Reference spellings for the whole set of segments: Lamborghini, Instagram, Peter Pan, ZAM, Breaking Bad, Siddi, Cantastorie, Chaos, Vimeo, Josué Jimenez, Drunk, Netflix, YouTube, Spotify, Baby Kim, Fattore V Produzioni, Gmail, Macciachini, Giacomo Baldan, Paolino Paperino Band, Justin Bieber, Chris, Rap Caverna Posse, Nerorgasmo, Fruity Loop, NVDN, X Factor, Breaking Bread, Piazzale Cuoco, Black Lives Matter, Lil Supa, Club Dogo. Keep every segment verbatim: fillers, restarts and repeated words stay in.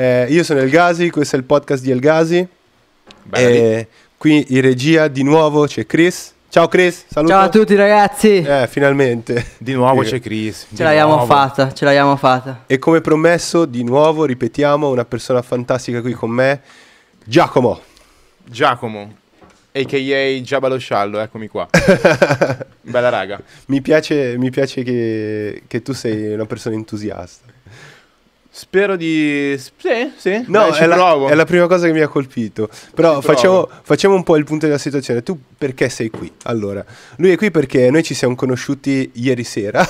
Eh, io sono El Gasi, questo è il podcast di El Gasi. Eh, qui in regia di nuovo c'è Chris. Ciao Chris, saluto. Ciao a tutti ragazzi. Eh, finalmente. Di nuovo c'è Chris. Ce l'abbiamo fatta, ce l'abbiamo fatta. E come promesso, di nuovo, ripetiamo, una persona fantastica qui con me, Giacomo. Giacomo, a k a. Giabba Lo Sciallo, eccomi qua. Bella raga. Mi piace, mi piace che, che tu sei una persona entusiasta. Spero di... Sì, sì. No, dai, è, la, è la prima cosa che mi ha colpito. Però facciamo, facciamo un po' il punto della situazione. Tu perché sei qui? Allora, lui è qui perché noi ci siamo conosciuti ieri sera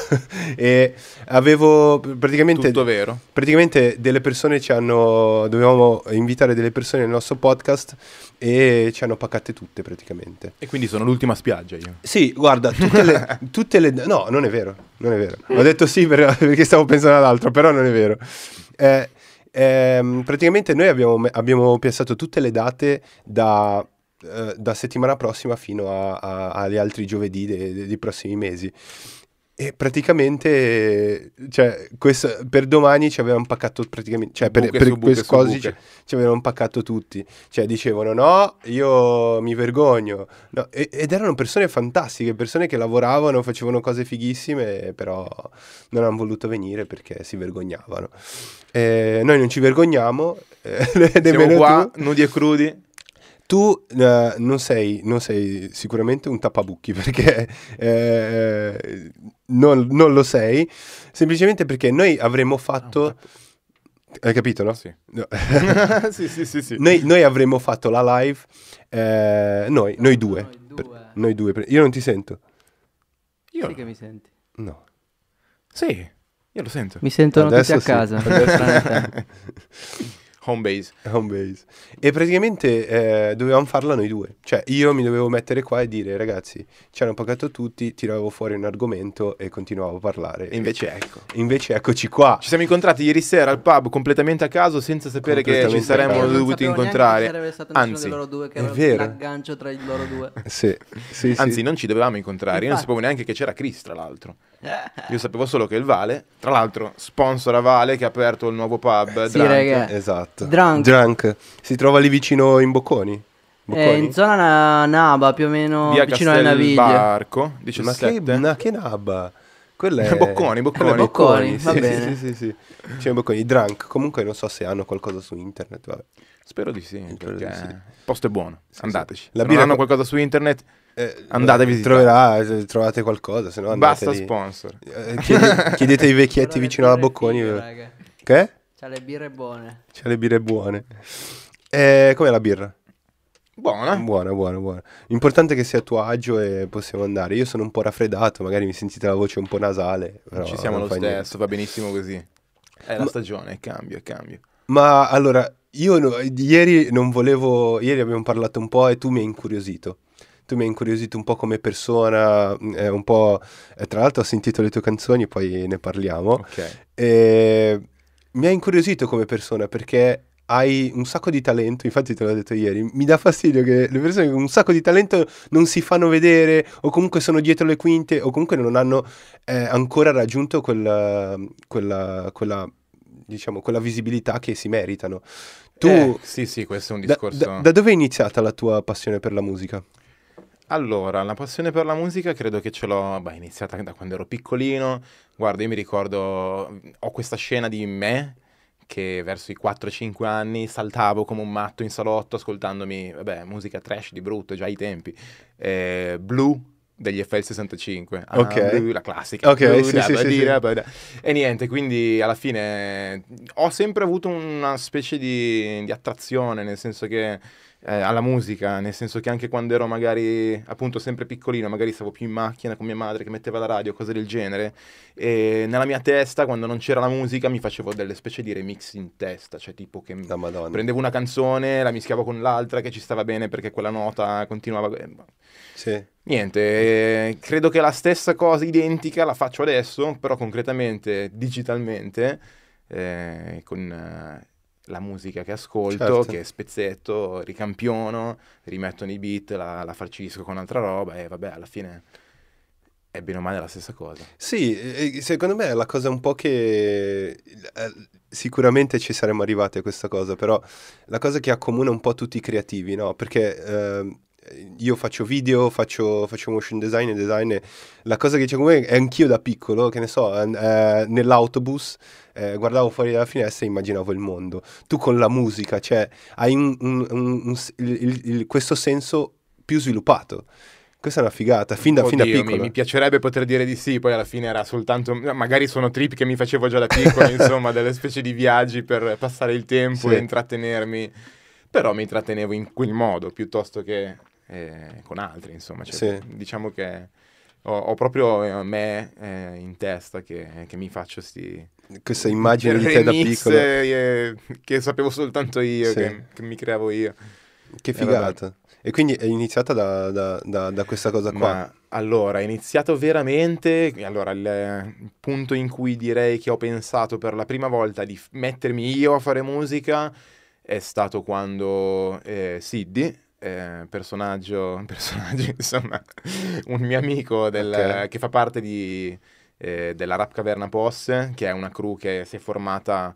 e avevo praticamente... Tutto vero. Praticamente delle persone ci hanno... Dovevamo invitare delle persone nel nostro podcast e ci hanno paccate tutte praticamente. E quindi sono l'ultima spiaggia io. Sì, guarda, tutte le... tutte le no, non è vero, non è vero. Ho detto sì per, perché stavo pensando all'altro, però non è vero. Eh, ehm, praticamente noi abbiamo, abbiamo piazzato tutte le date da, eh, da settimana prossima fino a, a, agli altri giovedì dei, dei prossimi mesi e praticamente cioè, questo, per domani ci avevano impaccato praticamente, cioè per, buche, per buche, queste cose ci, ci avevano impaccato tutti, cioè dicevano no, io mi vergogno, no, e, ed erano persone fantastiche, persone che lavoravano, facevano cose fighissime, però non hanno voluto venire perché si vergognavano. Eh, noi non ci vergogniamo, eh, siamo qua tu. Nudi e crudi. Tu eh, non, sei, non sei sicuramente un tappabucchi perché eh, non, non lo sei, semplicemente perché noi avremmo fatto, hai capito no? Sì, no. sì, sì, sì, sì. Noi, noi avremmo fatto la live, eh, noi, noi due, noi due. Per, noi due per, io non ti sento. Io sì no. Che mi senti? No. Sì, io lo sento. Mi sentono tutti a sì. Casa. Home base. Home base. E praticamente eh, dovevamo farla noi due. Cioè io mi dovevo mettere qua e dire ragazzi ci hanno pagato tutti, tiravo fuori un argomento e continuavo a parlare. E invece ecco. Invece eccoci qua. Ci siamo incontrati ieri sera al pub completamente a caso senza sapere che ci saremmo dovuti incontrare. Non sarebbe stato nessuno dei loro due che aveva l'aggancio tra i loro due. Sì, sì, anzi sì. Non ci dovevamo incontrare. Infatti. Io non sapevo neanche che c'era Chris tra l'altro. Io sapevo solo che il Vale, tra l'altro sponsor a Vale che ha aperto il nuovo pub. Sì, Drunk. Raga. Esatto. Drunk. Drunk. Si trova lì vicino in Bocconi. Bocconi. Eh, in zona Naba più o meno via vicino alla Naviglia. Barco, diciassette. Ma che, na, che Naba? Quella è Bocconi, Bocconi. Eh, beh, Bocconi, Bocconi sì, va sì, bene. Sì, sì, sì. C'è Bocconi, Drunk. Comunque non so se hanno qualcosa su internet, vabbè. Spero di sì, spero di sì. Il posto è buono, sì, andateci. Sì. La birra non hanno qualcosa su internet. Eh, andate a visitare, trovate qualcosa, se no andate basta lì. Sponsor. Eh, chiedete, chiedete ai vecchietti vicino alla Bocconi. Birre, che? C'ha le birre buone. C'ha le birre buone. Eh, com'è la birra? Buona. Buona, buona, buona. L'importante è che sia a tuo agio e possiamo andare. Io sono un po' raffreddato, magari mi sentite la voce un po' nasale. Però ci siamo lo stesso, niente. Va benissimo così. È ma... la stagione, è cambio, è cambio. Ma allora, io no, ieri non volevo, ieri abbiamo parlato un po' e tu mi hai incuriosito. Tu mi hai incuriosito un po' come persona, eh, un po'... Eh, tra l'altro ho sentito le tue canzoni, poi ne parliamo. Okay. E mi hai incuriosito come persona perché hai un sacco di talento, infatti te l'ho detto ieri, mi dà fastidio che le persone con un sacco di talento non si fanno vedere o comunque sono dietro le quinte o comunque non hanno eh, ancora raggiunto quella... quella, quella diciamo, quella visibilità che si meritano. Tu... Eh, sì, sì, questo è un discorso... Da, da, da dove è iniziata la tua passione per la musica? Allora, la passione per la musica credo che ce l'ho beh, iniziata da quando ero piccolino. Guarda, io mi ricordo, ho questa scena di me che verso i quattro cinque anni saltavo come un matto in salotto ascoltandomi, vabbè, musica trash di brutto, già ai tempi, eh, Blue degli F L sessantacinque, ah, okay. Blue, la classica, okay, Blue, sì, da, sì, da, sì, da, sì. Da. E niente, quindi alla fine ho sempre avuto una specie di, di attrazione, nel senso che eh, alla musica, nel senso che anche quando ero magari appunto sempre piccolino, magari stavo più in macchina con mia madre che metteva la radio, cose del genere, e nella mia testa quando non c'era la musica mi facevo delle specie di remix in testa, cioè tipo che prendevo una canzone, la mischiavo con l'altra che ci stava bene perché quella nota continuava... Sì. Niente, eh, credo che la stessa cosa identica la faccio adesso, però concretamente, digitalmente, eh, con eh, la musica che ascolto, certo. Che spezzetto, ricampiono, rimetto nei beat, la, la farcisco con altra roba e vabbè, alla fine è bene o male la stessa cosa. Sì, secondo me è la cosa un po' che... sicuramente ci saremmo arrivati a questa cosa, però la cosa che accomuna un po' tutti i creativi, no? Perché eh, io faccio video, faccio, faccio motion design e design, e la cosa che c'è come è anch'io da piccolo, che ne so, eh, nell'autobus eh, guardavo fuori dalla finestra e immaginavo il mondo. Tu con la musica, cioè, hai un, un, un, un, il, il, questo senso più sviluppato. Questa è una figata, fin da, fin da piccolo. Mi, mi piacerebbe poter dire di sì, poi alla fine era soltanto... Magari sono trip che mi facevo già da piccolo, insomma, delle specie di viaggi per passare il tempo, sì, e intrattenermi. Però mi intrattenevo in quel modo, piuttosto che eh, con altri, insomma. Cioè, sì. Diciamo che ho, ho proprio me eh, in testa che, che mi faccio sti... Questa immagine di te da piccolo. Eh, che sapevo soltanto io, sì, che, che mi creavo io. Che figata. Eh, E quindi è iniziata da, da, da, da questa cosa qua. Ma, allora, è iniziato veramente... Allora, il punto in cui direi che ho pensato per la prima volta di mettermi io a fare musica è stato quando eh, Siddi, eh, personaggio, personaggio, insomma, un mio amico del, okay, che fa parte di, eh, della Rap Caverna Posse, che è una crew che si è formata...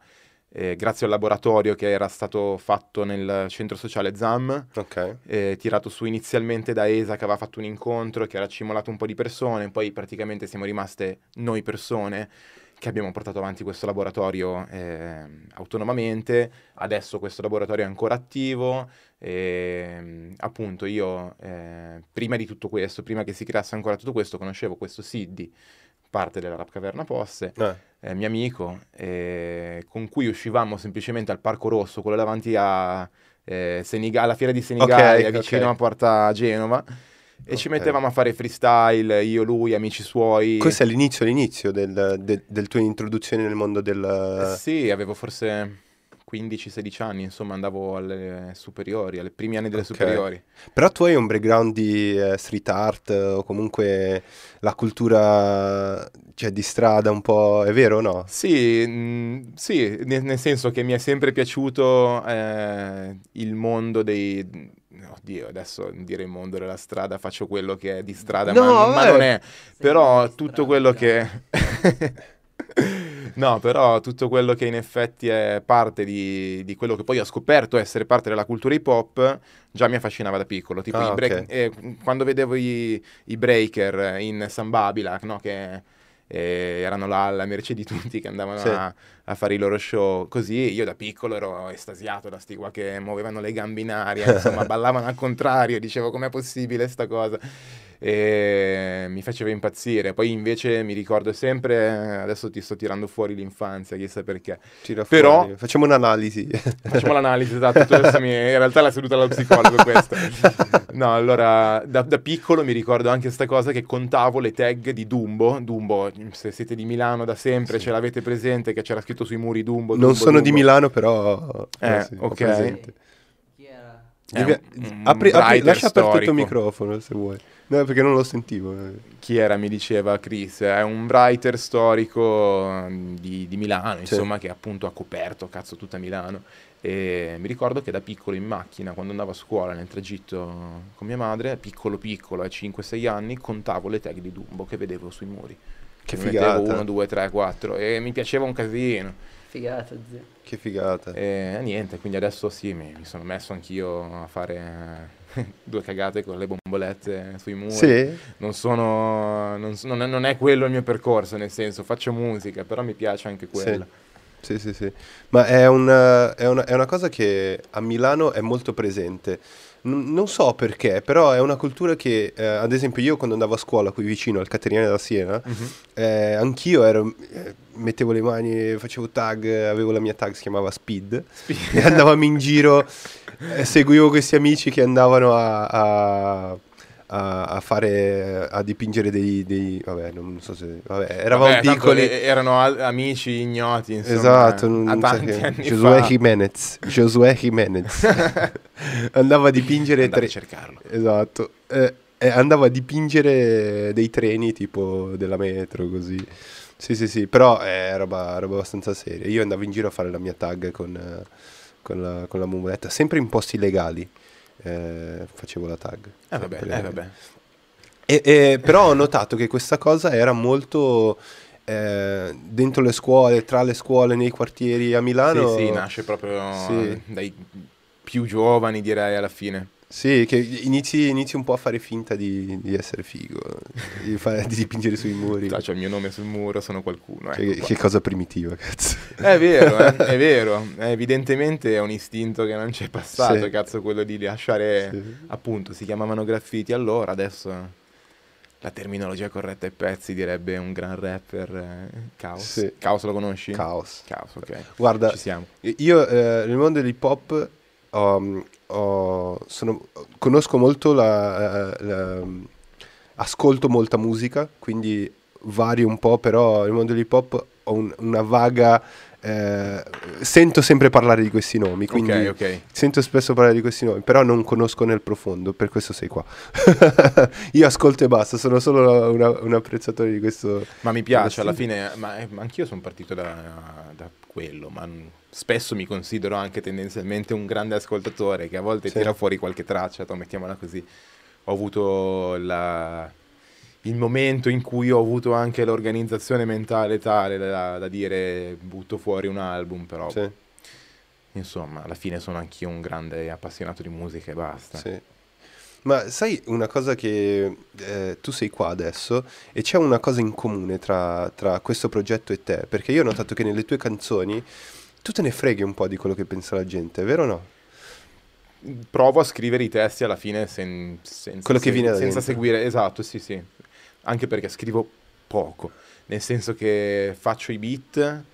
Eh, grazie al laboratorio che era stato fatto nel centro sociale ZAM, okay, eh, tirato su inizialmente da E S A, che aveva fatto un incontro che era accumulato un po' di persone, poi praticamente siamo rimaste noi persone che abbiamo portato avanti questo laboratorio eh, autonomamente. Adesso questo laboratorio è ancora attivo e appunto io eh, prima di tutto questo, prima che si creasse ancora tutto questo, conoscevo questo Siddi, parte della Rap Caverna Posse, eh. Eh, mio amico, eh, con cui uscivamo semplicemente al Parco Rosso, quello davanti a, eh, Seniga, alla Fiera di Senigallia, okay, vicino, okay, a Porta Genova, e okay, ci mettevamo a fare freestyle, io, lui, amici suoi. Questo è l'inizio, l'inizio del, del, del tuo introduzione nel mondo del... Eh, sì, avevo forse quindici sedici anni, insomma, andavo alle superiori, alle primi anni delle, okay, superiori. Però tu hai un background di eh, street art, o comunque la cultura, cioè, di strada un po', è vero o no? Sì, mh, sì, nel, nel senso che mi è sempre piaciuto eh, il mondo dei... Oddio, adesso dire il mondo della strada, faccio quello che è di strada, no, ma, ma non è. Sei però tutto strada, quello che... No, però tutto quello che in effetti è parte di, di quello che poi ho scoperto essere parte della cultura hip hop già mi affascinava da piccolo. Tipo ah, i break, okay, eh, quando vedevo i, i breaker in San Babilac, no? Che eh, erano là alla merce di tutti, che andavano, sì, a, a fare i loro show. Così io da piccolo ero estasiato da sti qua che muovevano le gambe in aria, insomma, ballavano al contrario. Dicevo, com'è possibile sta cosa? E mi faceva impazzire. Poi invece mi ricordo sempre, adesso ti sto tirando fuori l'infanzia, chissà perché. Tira però fuori. Facciamo un'analisi. Facciamo l'analisi, esatto. Adesso mi, in realtà la seduta allo psicologo questa. No, allora da, da piccolo mi ricordo anche sta cosa che contavo le tag di Dumbo. Dumbo, se siete di Milano da sempre, sì, ce l'avete presente che c'era scritto sui muri Dumbo. Dumbo non sono Dumbo di Milano, però eh, eh, sì, ok. Presente. Devi... Un, apri, un apri, lascia storico aperto il tuo microfono se vuoi, no, perché non lo sentivo. Chi era? Mi diceva Chris, è un writer storico di, di Milano, sì, insomma, che appunto ha coperto cazzo tutta Milano. E mi ricordo che da piccolo in macchina, quando andavo a scuola nel tragitto con mia madre, piccolo piccolo, a cinque sei anni, contavo le tag di Dumbo che vedevo sui muri. Che mi figata. Mettevo uno, due, tre, quattro e mi piaceva un casino. Figata, zio. Che figata. E niente, quindi adesso sì, mi, mi sono messo anch'io a fare due cagate con le bombolette sui muri. Sì. Non sono, non, non, è, non è quello il mio percorso, nel senso, faccio musica, però mi piace anche quella. Sì, sì, sì, sì. Ma è una, è una, è una cosa che a Milano è molto presente. N- non so perché, però è una cultura che, eh, ad esempio, io quando andavo a scuola qui vicino al Caterinati di Siena, mm-hmm, eh, anch'io ero... Eh, mettevo le mani, facevo tag, avevo la mia tag, si chiamava Speed, Speed. E andavamo in giro, eh, seguivo questi amici che andavano a, a, a fare, a dipingere dei, dei vabbè, non so se, vabbè, eravamo vabbè, piccoli. Erano amici ignoti, insomma. Esatto, non, a non tanti so anni Josué fa. Jimenez, Josué Jimenez. Andava a dipingere, andava tre... a cercarlo. Esatto, eh, eh, andava a dipingere dei treni, tipo della metro, così. Sì, sì, sì, però è roba, roba abbastanza seria. Io andavo in giro a fare la mia tag con, eh, con la, con la bomboletta, sempre in posti legali, eh, facevo la tag. Eh vabbè, eh vabbè. E, e, però ho notato che questa cosa era molto... eh, dentro le scuole, tra le scuole, nei quartieri a Milano. Sì, sì, nasce proprio sì. dai più giovani, direi, alla fine. Sì, che inizi, inizi un po' a fare finta di, di essere figo, di, fare, di dipingere sui muri. C'è cioè, il mio nome sul muro, sono qualcuno. Ecco, cioè, che cosa primitiva, cazzo. È vero, eh, è vero. È evidentemente è un istinto che non c'è passato, sì. cazzo, quello di lasciare... Sì. Appunto, si chiamavano graffiti allora, adesso... La terminologia corretta ai pezzi, direbbe un gran rapper, eh, Chaos. Sì. Chaos lo conosci? Chaos. Chaos, ok. Guarda, ci siamo. Io eh, nel mondo dell'hip hop um, oh, sono, conosco molto la, la, la... ascolto molta musica, quindi vario un po', però nel mondo dell'hip hop ho un, una vaga... Eh, sento sempre parlare di questi nomi, quindi okay, okay. sento spesso parlare di questi nomi, però non conosco nel profondo, per questo sei qua. Io ascolto e basta, sono solo una, un apprezzatore di questo. Ma mi piace, alla fine, ma, ma anch'io sono partito da, da quello, ma spesso mi considero anche tendenzialmente un grande ascoltatore che a volte sì. tira fuori qualche traccia, mettiamola così. Ho avuto la... il momento in cui ho avuto anche l'organizzazione mentale tale da, da dire butto fuori un album, però sì. insomma alla fine sono anch'io un grande appassionato di musica e basta. Sì. Ma sai una cosa che eh, tu sei qua adesso e c'è una cosa in comune tra, tra questo progetto e te, perché io ho notato che nelle tue canzoni tu te ne freghi un po' di quello che pensa la gente, vero o no? Provo a scrivere i testi alla fine sen, sen, quello sen, che viene da senza dentro. Seguire, esatto, sì sì. Anche perché scrivo poco, nel senso che faccio i beat,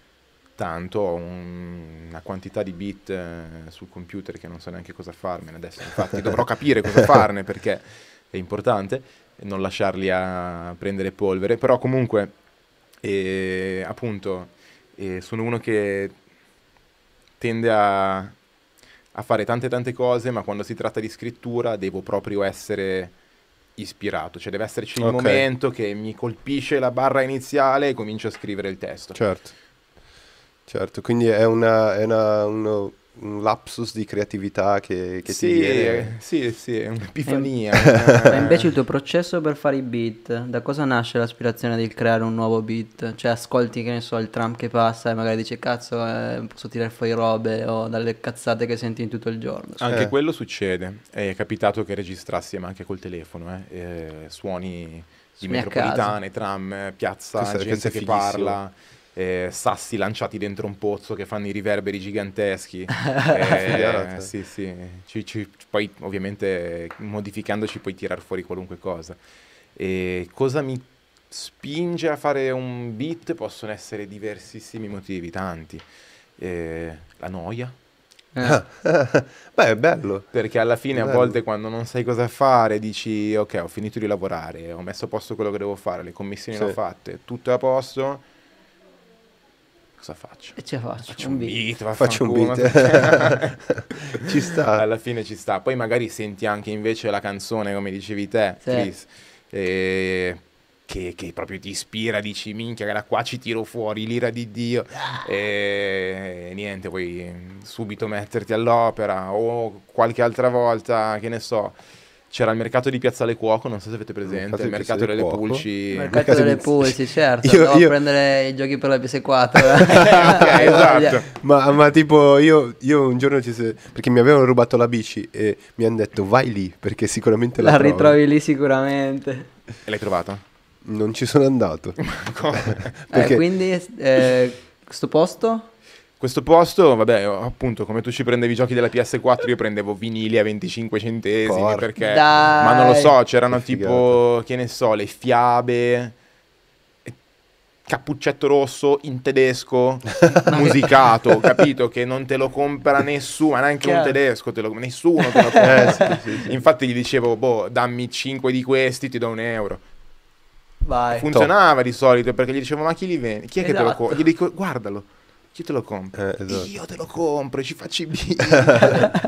tanto ho un, una quantità di beat eh, sul computer che non so neanche cosa farmene adesso, infatti dovrò capire cosa farne perché è importante non lasciarli a prendere polvere, però comunque eh, appunto eh, sono uno che tende a, a fare tante tante cose, ma quando si tratta di scrittura devo proprio essere... ispirato, cioè deve esserci okay. il momento che mi colpisce la barra iniziale e comincio a scrivere il testo. Certo, certo, quindi è, una, è una, uno, un lapsus di creatività che, che sì, ti viene... Sì, sì, è un'epifania. Ma invece il tuo processo per fare i beat, da cosa nasce l'aspirazione del creare un nuovo beat? Cioè ascolti, che ne so, il tram che passa e magari dici cazzo eh, posso tirare fuori robe o dalle cazzate che senti in tutto il giorno. Cioè. Anche eh. quello succede, è capitato che registrassi, ma anche col telefono, eh, eh, suoni di metropolitane, tram, piazza, questa gente che parla... Eh, sassi lanciati dentro un pozzo che fanno i riverberi giganteschi. eh, eh, sì, sì. Ci, ci, poi ovviamente modificandoci puoi tirar fuori qualunque cosa. Eh, cosa mi spinge a fare un beat? Possono essere diversissimi motivi, tanti. Eh, la noia. Eh. Beh, è bello. Perché alla fine a volte quando non sai cosa fare dici ok, ho finito di lavorare, ho messo a posto quello che devo fare, le commissioni sì. le ho fatte, tutto è a posto. Cosa faccio? E ce faccio, faccio un beat, beat faccio un beat. Ci sta. Alla fine ci sta. Poi magari senti anche invece la canzone, come dicevi te, sì. Chris, eh, che, che proprio ti ispira, dici minchia, da qua ci tiro fuori l'ira di Dio. E niente, puoi subito metterti all'opera. O qualche altra volta, che ne so, c'era il mercato di Piazzale Cuoco, non so se avete presente, il, il mercato delle Cuoco. Pulci. Il mercato delle Pulci, certo, io, devo io... prendere i giochi per la P S quattro. Okay, esatto. ma, ma tipo io, io un giorno ci se... perché mi avevano rubato la bici e mi hanno detto vai lì perché sicuramente la, la ritrovi trovo. Lì sicuramente. E l'hai trovata? Non ci sono andato. Come? Perché... eh, quindi eh, questo posto? Questo posto, vabbè, appunto, come tu ci prendevi i giochi della P S quattro, io prendevo vinili a venticinque centesimi, Porca. Perché... Dai. Ma non lo so, c'erano tipo, che ne so, le fiabe, Cappuccetto Rosso in tedesco, musicato, capito? Che non te lo compra nessuno, ma neanche Chiaro. Un tedesco, te lo, nessuno te lo compra. sì, sì, sì. Infatti gli dicevo, boh, dammi cinque di questi, ti do un euro. Vai. Funzionava Top. Di solito, perché gli dicevo, ma chi li vende? Chi è esatto. che te lo compra? Gli dico, guardalo. Io te lo compro, eh, esatto. io te lo compro, ci faccio i beat.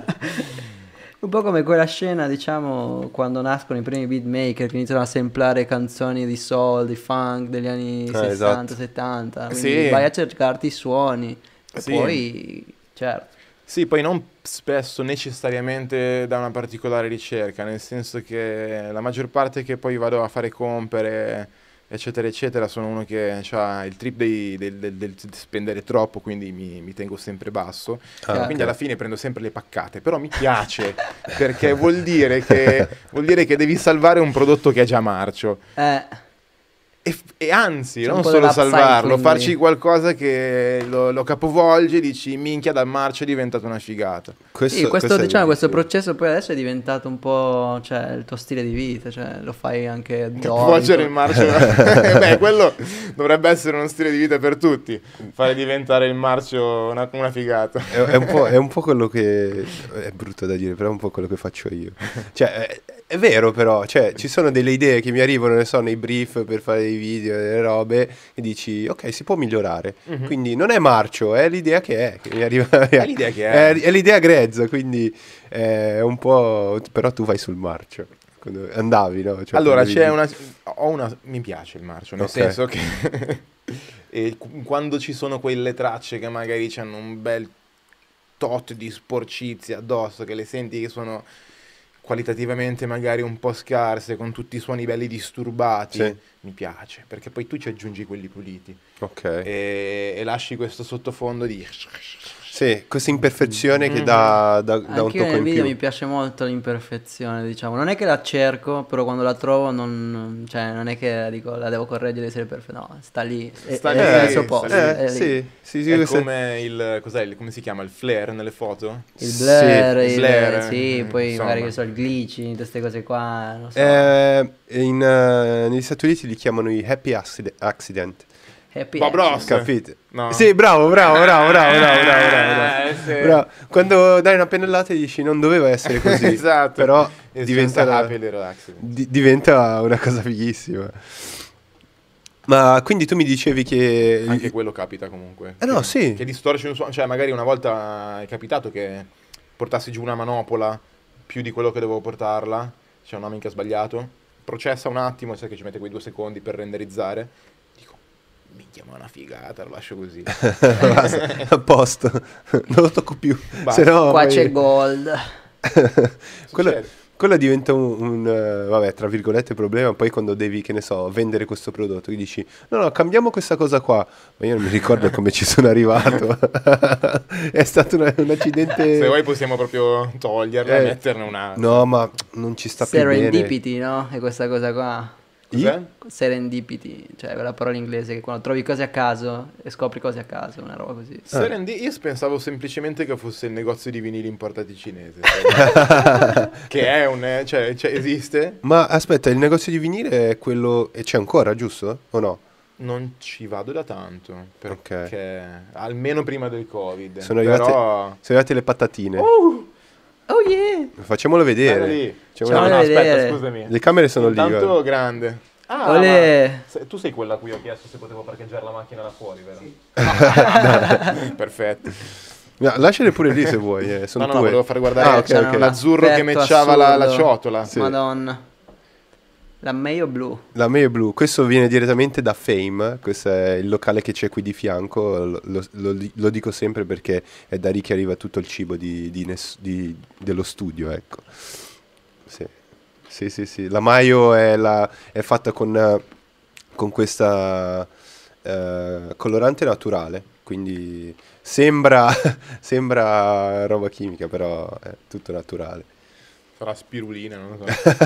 Un po' come quella scena, diciamo, quando nascono i primi beatmaker che iniziano a samplare canzoni di soul, di funk degli anni eh, sessanta, esatto. settanta. Quindi sì. vai a cercarti i suoni e sì. poi, certo. Sì, poi non spesso necessariamente da una particolare ricerca, nel senso che la maggior parte che poi vado a fare compere eccetera eccetera, sono uno che ha il trip dei, del, del, del spendere troppo, quindi mi, mi tengo sempre basso, ah, quindi okay. alla fine prendo sempre le paccate, però mi piace perché vuol dire che vuol dire che devi salvare un prodotto che è già marcio, eh. e, e anzi non solo salvarlo, farci qualcosa che lo, lo capovolge e dici minchia, dal marcio è diventata una figata. Questo, sì, questo, questo diciamo questo processo poi adesso è diventato un po', cioè, il tuo stile di vita, cioè lo fai anche capovolgere il marcio. Beh, quello dovrebbe essere uno stile di vita per tutti, fare diventare il marcio una, una figata. è, è, un po', è un po' quello che è brutto da dire, però è un po' quello che faccio io, cioè è, è vero, però cioè ci sono delle idee che mi arrivano, ne so, nei brief per fare dei video, delle robe, e dici ok, si può migliorare, mm-hmm. quindi non è marcio, è l'idea che è, che mi arriva, è l'idea che è, è, è l'idea grezza, quindi è un po', però tu vai sul marcio. Quando andavi, no? Cioè, allora c'è una, ho una, mi piace il marcio, nel okay. senso che e quando ci sono quelle tracce che magari hanno un bel tot di sporcizia addosso, che le senti che sono qualitativamente magari un po' scarse, con tutti i suoni belli disturbati, sì. mi piace, perché poi tu ci aggiungi quelli puliti, okay. e, e lasci questo sottofondo di... Sì, questa imperfezione mm-hmm. che dà, dà, dà un tocco in più. Anche nel video mi piace molto l'imperfezione, diciamo, non è che la cerco, però quando la trovo non, cioè, non è che dico la devo correggere, essere perfetta, no, sta lì, sta è al suo posto. Eh, sì, sì, sì, è come se... il, cos'è, il, come si chiama, il flare nelle foto? Il blur, sì, il blur, sì, eh, poi insomma. Magari che so, il glitching, queste cose qua, non so. Eh, in, uh, negli Stati Uniti li chiamano i happy accident. Ma bros, capite? No. Sì, bravo, bravo, bravo, bravo, bravo, bravo, bravo, eh, sì. bravo. Quando dai una pennellata e dici non doveva essere così, esatto. però It's diventa, la, di, diventa una cosa fighissima. Ma quindi tu mi dicevi che... Anche quello capita comunque. Eh che, no, sì. Che distorce un suono, cioè magari una volta è capitato che portassi giù una manopola più di quello che dovevo portarla, cioè un amico ha sbagliato, processa un attimo, sai che ci mette quei due secondi per renderizzare, minchia, ma una figata, lo lascio così. Basta, a posto, non lo tocco più. Sennò qua poi... c'è gold. quello, quello diventa un, un vabbè, tra virgolette, problema. Poi quando devi, che ne so, vendere questo prodotto, gli dici no, no, cambiamo questa cosa qua. Ma io non mi ricordo come ci sono arrivato. È stato una, un accidente. Se vuoi possiamo proprio toglierla eh, e metterne un'altra. No, ma non ci sta più bene. Serendipity, no? È questa cosa qua. I? Serendipity, cioè quella parola in inglese che quando trovi cose a caso e scopri cose a caso, una roba così. Serendi, io pensavo semplicemente che fosse il negozio di vinili importati cinese. Che è un... cioè, cioè esiste? Ma aspetta, il negozio di vinile è quello... e c'è ancora, giusto? O no? Non ci vado da tanto, perché okay. almeno prima del Covid. Sono arrivate, però... sono arrivate le patatine. Uh! Oh yeah. Facciamolo vedere. Lì. Facciamolo no, vedere. No, aspetta, scusami. Le camere sono Intanto lì. Tanto grande. Ah, ma... tu sei quella a cui ho chiesto se potevo parcheggiare la macchina là fuori, vero? Sì. No. Perfetto. No, lasciale pure lì se vuoi. Eh. Sono no, no, no, volevo far guardare ah, okay, okay. l'azzurro che matchava la, la ciotola. Sì. Madonna. La Mayo Blue. La Mayo Blue, questo viene direttamente da Fame, questo è il locale che c'è qui di fianco, lo, lo, lo dico sempre perché è da lì che arriva tutto il cibo di, di ness, di, dello studio, ecco. Sì, sì, sì, sì. La Mayo è, la, è fatta con, con questa eh, colorante naturale, quindi sembra, sembra roba chimica, però è tutto naturale. Sarà spirulina, non lo so.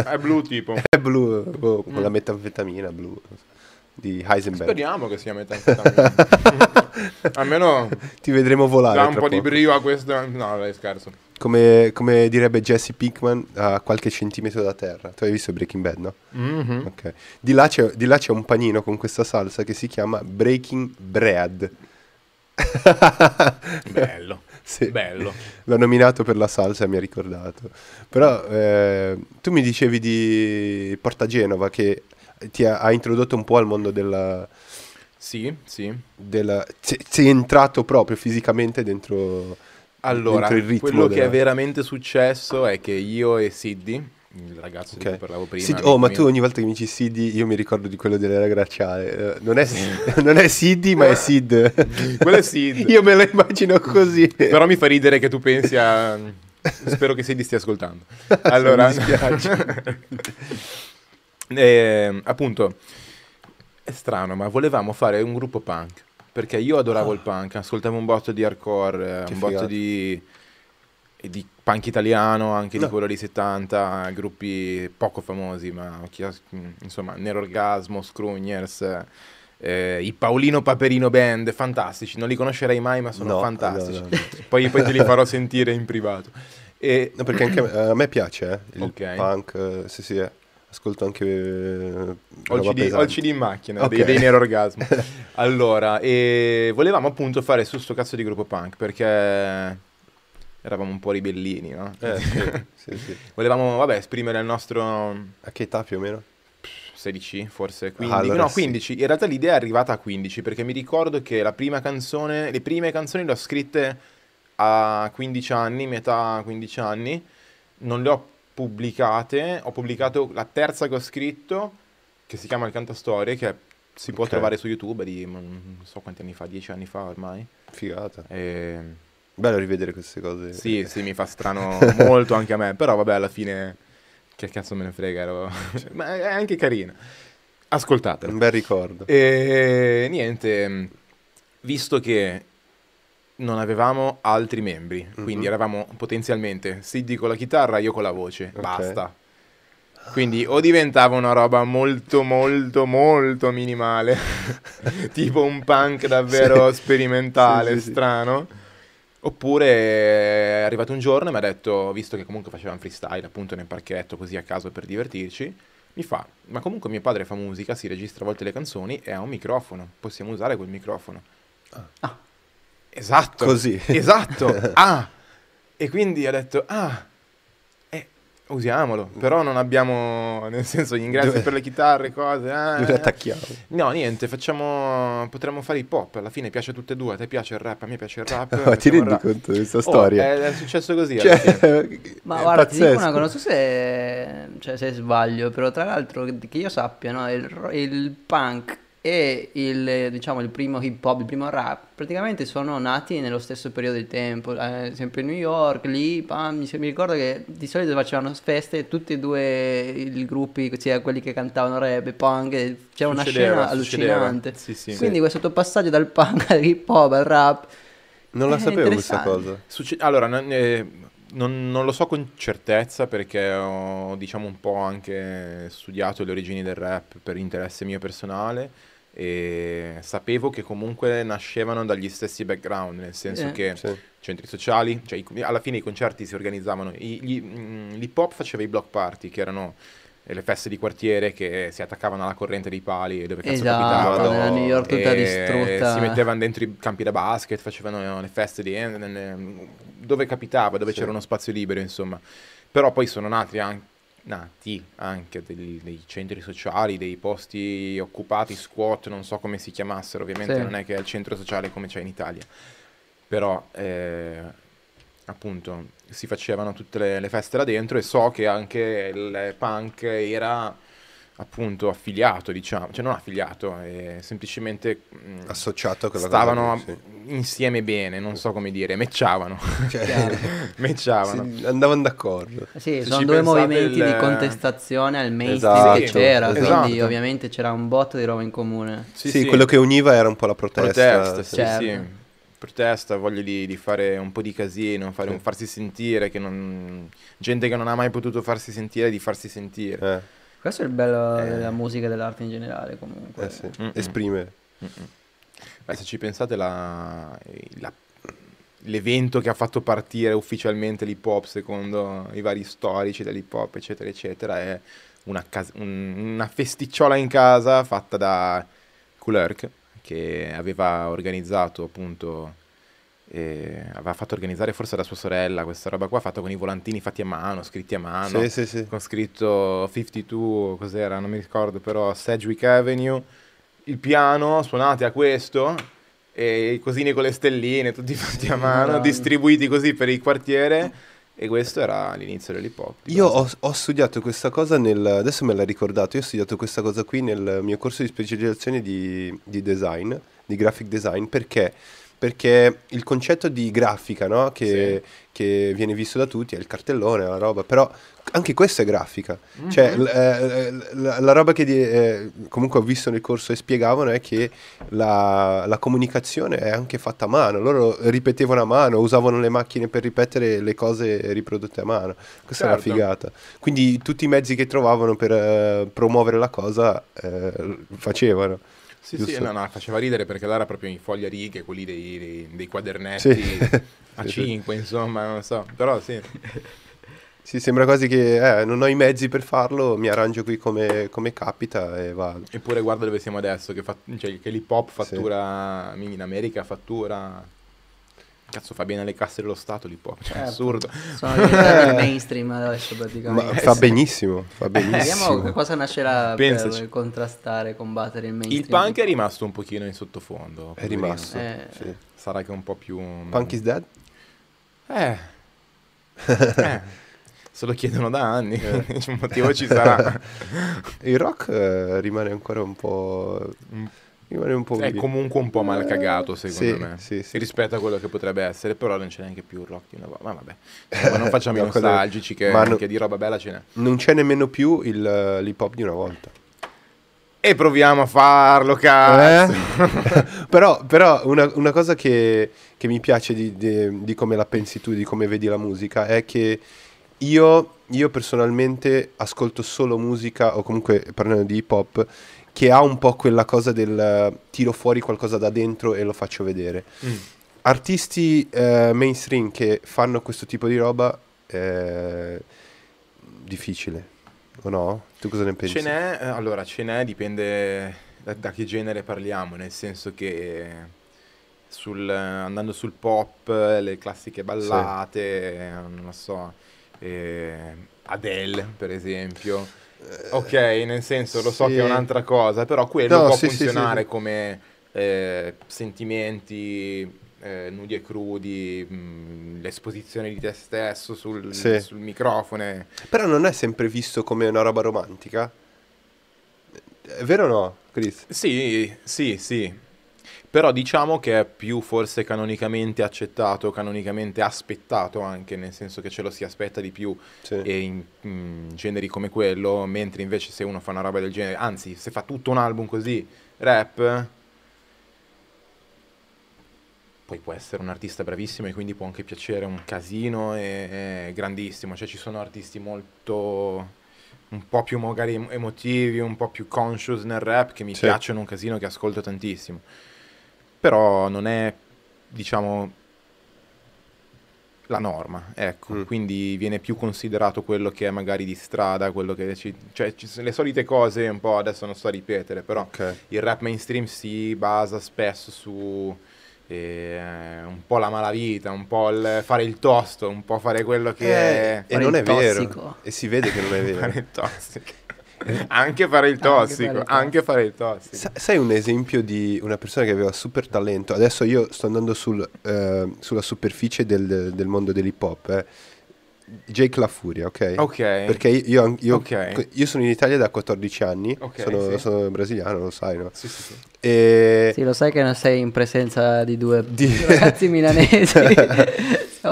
È blu tipo. È blu, boh, con mm. la metanfetamina blu di Heisenberg. Speriamo che sia metanfetamina. Almeno ti vedremo volare. Dà un po' poco. Di brio a questo. No, dai, scherzo. Come, come direbbe Jesse Pinkman, a qualche centimetro da terra. Tu hai visto Breaking Bad, no? Mm-hmm. Ok. Di là c'è un panino con questa salsa che si chiama Breaking Bread. Bello. Sì. Bello. L'ho nominato per la salsa e mi ha ricordato. Però eh, tu mi dicevi di Porta Genova che ti ha, ha introdotto un po' al mondo della... Sì, sì. Della, sei entrato proprio fisicamente dentro, allora, dentro il ritmo. Quello della... che è veramente successo è che io e Siddi, il ragazzo okay. di cui parlavo prima... Sid oh, ma mio... tu ogni volta che mi dici Siddi io mi ricordo di quello della Graciale. Non è, non è Siddi, ma è Sid. Quello è Sid. Io me lo immagino così. Però mi fa ridere che tu pensi a... Spero che Siddi stia ascoltando. Allora... E, appunto, è strano, ma volevamo fare un gruppo punk, perché io adoravo oh. il punk, ascoltavo un botto di hardcore, che un figata. botto di, di punk italiano, anche no. di quello dei settanta, gruppi poco famosi, ma insomma, Nerorgasmo, Scrugners, eh, i Paolino Paperino Band, fantastici, non li conoscerei mai, ma sono no, fantastici. No, no, no. Poi, poi te li farò sentire in privato. E... No, perché anche a me, a me piace eh, il okay. punk, eh, sì sì, eh. ascolto anche eh, ho, il C D, ho il C D in macchina, okay. dei, dei Nerorgasmo. Allora, e volevamo appunto fare su sto cazzo di gruppo punk, perché eravamo un po' ribellini, no? Eh, sì, sì, sì. Volevamo, vabbè, esprimere il nostro... A che età più o meno? sedici, forse quindici, ah, allora no quindici, sì. In realtà l'idea è arrivata a quindici, perché mi ricordo che la prima canzone, le prime canzoni le ho scritte... a quindici anni, metà quindici anni, non le ho pubblicate, ho pubblicato la terza che ho scritto, che si chiama Il Cantastorie, che si può okay. trovare su YouTube di non so quanti anni fa, dieci anni fa ormai. Figata. E... Bello rivedere queste cose. Sì, sì, mi fa strano molto anche a me, però vabbè, alla fine che cazzo me ne frega, ero... ma è anche carina. Ascoltatela. Un bel ricordo. E niente, visto che non avevamo altri membri, mm-hmm. quindi eravamo potenzialmente Siddi con la chitarra, io con la voce, okay. basta. Quindi o diventava una roba molto molto molto minimale, tipo un punk davvero sì. sperimentale, sì, sì, strano, sì. oppure è arrivato un giorno e mi ha detto, visto che comunque facevamo freestyle appunto nel parchetto così a caso per divertirci, mi fa, ma comunque mio padre fa musica, si registra a volte le canzoni e ha un microfono, possiamo usare quel microfono. Ah. ah. Esatto, così. Esatto, ah, e quindi ho detto, ah, eh, usiamolo, però non abbiamo, nel senso, gli ingressi Dove... per le chitarre, cose, ah, dove attacchiamo? No, niente, facciamo, potremmo fare i pop, alla fine piace a tutte e due, a te piace il rap, a me piace il rap. Ma ti rendi conto di questa oh, storia? È, è successo così, cioè, ma guarda, pazzesco. Ti dico una cosa, non so se, cioè, se sbaglio, però tra l'altro, che io sappia, no, il, il punk... e il, diciamo, il primo hip hop, il primo rap praticamente sono nati nello stesso periodo di tempo, eh, sempre a New York lì, pam, mi ricordo che di solito facevano feste tutti e due i gruppi, cioè quelli che cantavano rap e punk, c'era succedeva, una scena allucinante, sì, sì, quindi sì. questo sottopassaggio dal punk al hip hop al rap non la sapevo questa cosa. Succe- allora non, eh, non, non lo so con certezza, perché ho, diciamo, un po' anche studiato le origini del rap per interesse mio personale, e sapevo che comunque nascevano dagli stessi background, nel senso eh, che sì. centri sociali, cioè i, alla fine i concerti si organizzavano, i, gli, mh, l'hip hop faceva i block party, che erano le feste di quartiere che si attaccavano alla corrente dei pali dove cazzo esatto, capitavano, New York tutta distrutta, si mettevano dentro i campi da basket, facevano le feste di, dove capitava, dove sì. c'era uno spazio libero, insomma. Però poi sono nati anche nati anche dei, dei centri sociali, dei posti occupati, squat, non so come si chiamassero, ovviamente sì. non è che è il centro sociale come c'è in Italia, però eh, appunto si facevano tutte le, le feste là dentro, e so che anche il punk era appunto affiliato, diciamo, cioè non affiliato, è semplicemente associato a quella stavano cosa, sì. insieme bene, non so come dire, matchavano, cioè, matchavano. Sì, andavano d'accordo. Sì, sono due movimenti il... di contestazione al mainstream esatto, che c'era, esatto. quindi esatto. ovviamente c'era un botto di roba in comune. Sì, sì, sì, quello che univa era un po' la protesta. Protesta, sì, certo. sì. protesta, voglia di, di fare un po' di casino, fare sì. un farsi sentire, che non... gente che non ha mai potuto farsi sentire, di farsi sentire. Eh. Questo è il bello eh. della musica e dell'arte in generale, comunque. Eh sì. mm-hmm. Esprime. Mm-hmm. Beh, se ci pensate, la, la, l'evento che ha fatto partire ufficialmente l'hip hop, secondo i vari storici dell'hip hop, eccetera, eccetera, è una, cas- un, una festicciola in casa fatta da Kulurk, che aveva organizzato appunto... E aveva fatto organizzare forse da sua sorella questa roba qua, fatta con i volantini fatti a mano, scritti a mano, sì, sì, sì. con scritto cinquantadue, cos'era, non mi ricordo, però Sedgwick Avenue, il piano, suonate a questo, e i cosini con le stelline tutti fatti a mano, no. distribuiti così per il quartiere, e questo era l'inizio dell'hip hop. Io ho, ho studiato questa cosa nel, adesso me l'ha ricordato, io ho studiato questa cosa qui nel mio corso di specializzazione di, di design, di graphic design, perché perché il concetto di grafica, no? Che, sì. che viene visto da tutti è il cartellone, la roba, però anche questa è grafica, mm-hmm. cioè l, eh, la, la roba che di, eh, comunque ho visto nel corso e spiegavano è che la, la comunicazione è anche fatta a mano, loro ripetevano a mano, usavano le macchine per ripetere le cose riprodotte a mano, questa certo. è una figata, quindi tutti i mezzi che trovavano per eh, promuovere la cosa eh, facevano. Sì, sì, no, no, faceva ridere perché allora proprio in foglia righe, quelli dei, dei, dei quadernetti sì. a cinque, insomma, non so, però sì. Sì, sembra quasi che eh, non ho i mezzi per farlo, mi arrangio qui come, come capita e vado. Eppure guarda dove siamo adesso, che, cioè, che l'hip hop fattura, sì. in America fattura... Cazzo, fa bene alle casse dello Stato l'hip hop, cioè, eh, assurdo. Sono diventati mainstream adesso praticamente. Ma fa benissimo, fa benissimo. Vediamo eh, cosa nascerà Pensaci. per contrastare, combattere il mainstream. Il punk è rimasto un pochino in sottofondo. È rimasto, eh. sì. Sarà che un po' più... Punk is dead? Eh. eh. Se lo chiedono da anni, eh. un motivo ci sarà. Il rock eh, rimane ancora un po'... Mm. Un po' è comunque un po' mal cagato secondo sì, me sì, sì. rispetto a quello che potrebbe essere, però non c'è neanche più il rock di una volta. Ma vabbè, insomma, non facciamo i nostalgici che, no, che di roba bella ce n'è. Non c'è nemmeno più l'hip hop di una volta. E proviamo a farlo, cazzo. Eh? però però una, una cosa che, che mi piace di, di, di come la pensi tu, di come vedi la musica, è che io, io personalmente ascolto solo musica, o comunque parlando di hip hop, che ha un po' quella cosa del uh, tiro fuori qualcosa da dentro e lo faccio vedere. Mm. Artisti uh, mainstream che fanno questo tipo di roba è difficile, o no? Tu cosa ne pensi? Ce n'è, allora ce n'è, dipende da, da che genere parliamo, nel senso che sul, andando sul pop, le classiche ballate, sì. non lo so, eh, Adele per esempio... Ok, nel senso lo so sì. che è un'altra cosa, però quello no, può sì, funzionare sì, sì. come eh, sentimenti eh, nudi e crudi, mh, l'esposizione di te stesso sul, sì. sul microfono. Però non è sempre visto come una roba romantica, è vero o no, Chris? Sì, sì, sì, però diciamo che è più forse canonicamente accettato, canonicamente aspettato anche, nel senso che ce lo si aspetta di più sì. e in, in generi come quello, mentre invece se uno fa una roba del genere, anzi se fa tutto un album così, rap, poi può essere un artista bravissimo e quindi può anche piacere un casino e, e grandissimo, cioè ci sono artisti molto... un po' più magari emotivi, un po' più conscious nel rap, che mi sì. piacciono un casino, che ascolto tantissimo. Però non è, diciamo, la norma, ecco, mm. quindi viene più considerato quello che è magari di strada, quello che ci, cioè ci, le solite cose un po', adesso non sto a ripetere, però okay. il rap mainstream si basa spesso su eh, un po' la malavita, un po' il fare il tosto, un po' fare quello che eh, è, e non è vero, e si vede che non è vero. Fare il tossico. Anche fare il tossico, anche fare il tossico. Sa, sai un esempio di una persona che aveva super talento? Adesso io sto andando sul, eh, sulla superficie del, del mondo dell'hip hop, eh. Jake La Furia, ok? Ok. Perché io, io, okay. io sono in Italia da quattordici anni, okay, sono, sì. sono brasiliano, lo sai, no? Sì, sì, sì. E... sì, lo sai che non sei in presenza di due di... ragazzi milanesi.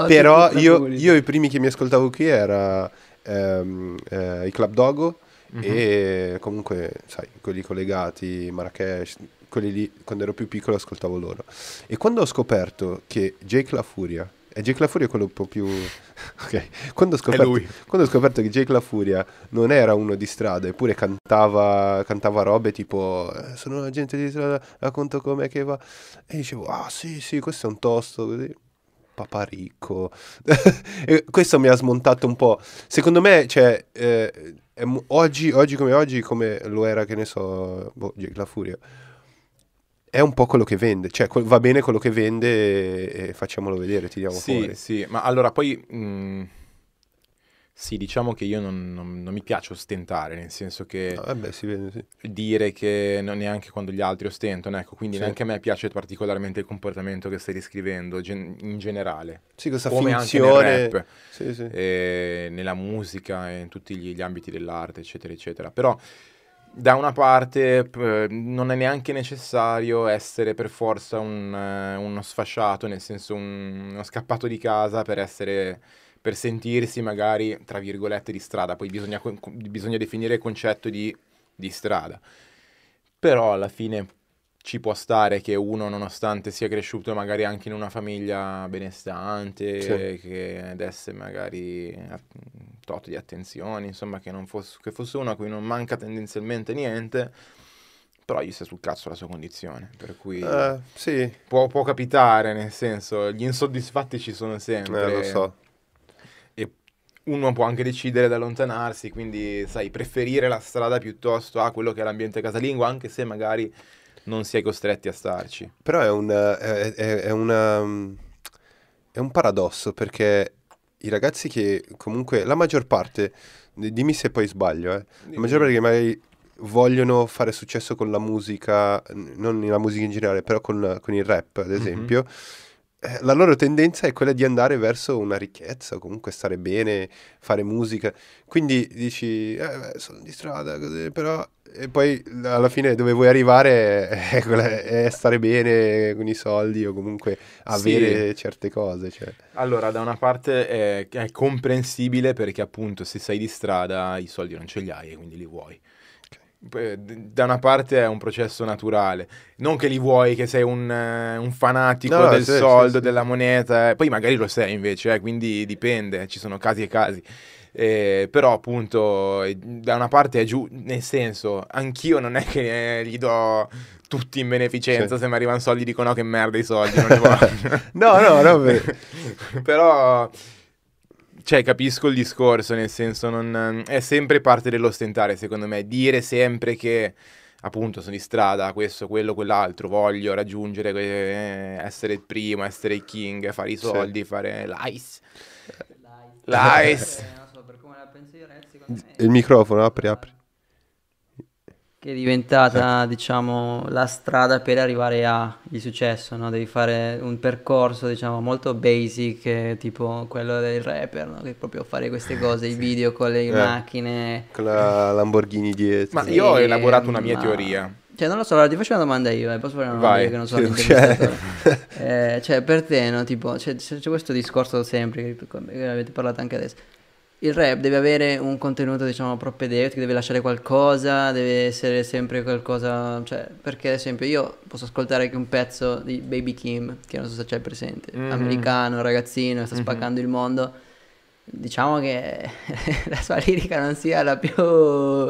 Però io, io i primi che mi ascoltavo qui era ehm, eh, i Club Dogo. Mm-hmm. E comunque, sai, quelli collegati, Marrakesh, quelli lì, quando ero più piccolo ascoltavo loro. E quando ho scoperto che Jake La Furia, e Jake La Furia è quello un po' più... ok, quando ho scoperto, quando ho scoperto che Jake La Furia non era uno di strada, eppure cantava, cantava robe tipo sono una gente di strada, racconto com'è che va. E dicevo, ah sì sì, questo è un tosto, così. Papà ricco. E questo mi ha smontato un po'. Secondo me, cioè... Eh, Oggi, oggi come oggi, come lo era, che ne so, boh, La Furia, è un po' quello che vende, cioè va bene quello che vende e, e facciamolo vedere, ti diamo sì, fuori. Sì, ma allora poi, mh, sì, diciamo che io non, non, non mi piace ostentare, nel senso che ah, vabbè, si vede, sì. dire che non neanche quando gli altri ostentano, ecco, quindi sì. neanche a me piace particolarmente il comportamento che stai descrivendo gen in generale. Sì, questa come finzione... anche nel rap, sì, sì. E nella musica e in tutti gli, gli ambiti dell'arte, eccetera, eccetera. Però da una parte non è neanche necessario essere per forza un, uno sfasciato, nel senso un, uno scappato di casa per essere... per sentirsi magari, tra virgolette, di strada. Poi bisogna, bisogna definire il concetto di, di strada. Però alla fine ci può stare che uno, nonostante sia cresciuto magari anche in una famiglia benestante, sì, che desse magari tot di attenzioni, insomma, che, non fosse, che fosse uno a cui non manca tendenzialmente niente, però gli sta sul cazzo la sua condizione, per cui eh, sì. può, può capitare, nel senso, gli insoddisfatti ci sono sempre. Eh, lo so. Uno può anche decidere di allontanarsi, quindi sai, preferire la strada piuttosto a quello che è l'ambiente casalingo, anche se magari non si è costretti a starci. Però è un, è, è, è una, è un paradosso, perché i ragazzi che comunque, la maggior parte, dimmi se poi sbaglio, eh, la maggior parte che magari vogliono fare successo con la musica, non la musica in generale, però con, con il rap ad esempio, mm-hmm, la loro tendenza è quella di andare verso una ricchezza, comunque stare bene, fare musica. Quindi dici, eh, sono di strada, così, però... E poi alla fine dove vuoi arrivare è, è stare bene con i soldi o comunque avere, sì, certe cose. Cioè. Allora, da una parte è, è comprensibile, perché appunto se sei di strada i soldi non ce li hai e quindi li vuoi. Da una parte è un processo naturale, non che li vuoi, che sei un, un fanatico no, del sì, soldo, sì, sì. della moneta, eh. Poi magari lo sei invece, eh, quindi dipende, ci sono casi e casi, eh, però appunto da una parte è giù, nel senso, anch'io non è che eh, gli do tutti in beneficenza, sì. se mi arrivano soldi dico no che merda i soldi, non li voglio. no no no per... però... Cioè, capisco il discorso, nel senso, non, è sempre parte dell'ostentare, secondo me, dire sempre che, appunto, sono di strada, questo, quello, quell'altro, voglio raggiungere, eh, essere il primo, essere il king, fare i soldi, sì. fare l'ice. L'ice. Non so, per come la pensi io, ragazzi, secondo me... Il microfono, apri, apri. Che è diventata, eh. diciamo, la strada per arrivare al successo, no? Devi fare un percorso, diciamo, molto basic, tipo quello del rapper, no? Che proprio fare queste cose, sì. i video con le eh. macchine... Con la Lamborghini dietro. Ma sì, io ho elaborato una mia ma... teoria. Cioè, non lo so, allora ti faccio una domanda io, eh? Posso fare una domanda che non so l'intervistatore? Cioè... eh, cioè, per te, no? Tipo, c'è questo discorso sempre, che avete parlato anche adesso. Il rap deve avere un contenuto, diciamo, propedeutico, deve lasciare qualcosa, deve essere sempre qualcosa... Cioè, perché ad esempio io posso ascoltare anche un pezzo di Baby Kim, che non so se c'è presente, mm-hmm. americano, ragazzino, sta spaccando mm-hmm. il mondo. Diciamo che la sua lirica non sia la più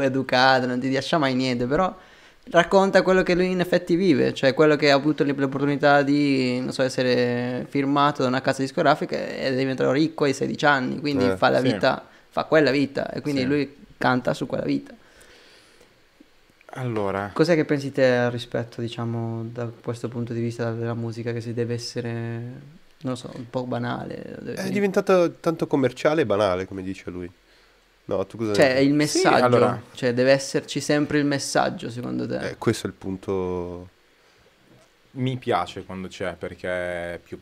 educata, non ti lascia mai niente, però racconta quello che lui in effetti vive, cioè quello che ha avuto l'opportunità di, non so, essere firmato da una casa discografica e diventare ricco ai sedici anni, quindi eh, fa la sì. vita, fa quella vita e quindi sì. lui canta su quella vita. Allora, cos'è che pensi te al rispetto, diciamo, da questo punto di vista della musica, che si deve essere, non so, un po' banale? È diventato tanto commerciale e banale, come dice lui. No, tu cosa cioè, il messaggio, sì, allora... cioè deve esserci sempre il messaggio, secondo te? Eh, questo è il punto. Mi piace quando c'è, perché è più,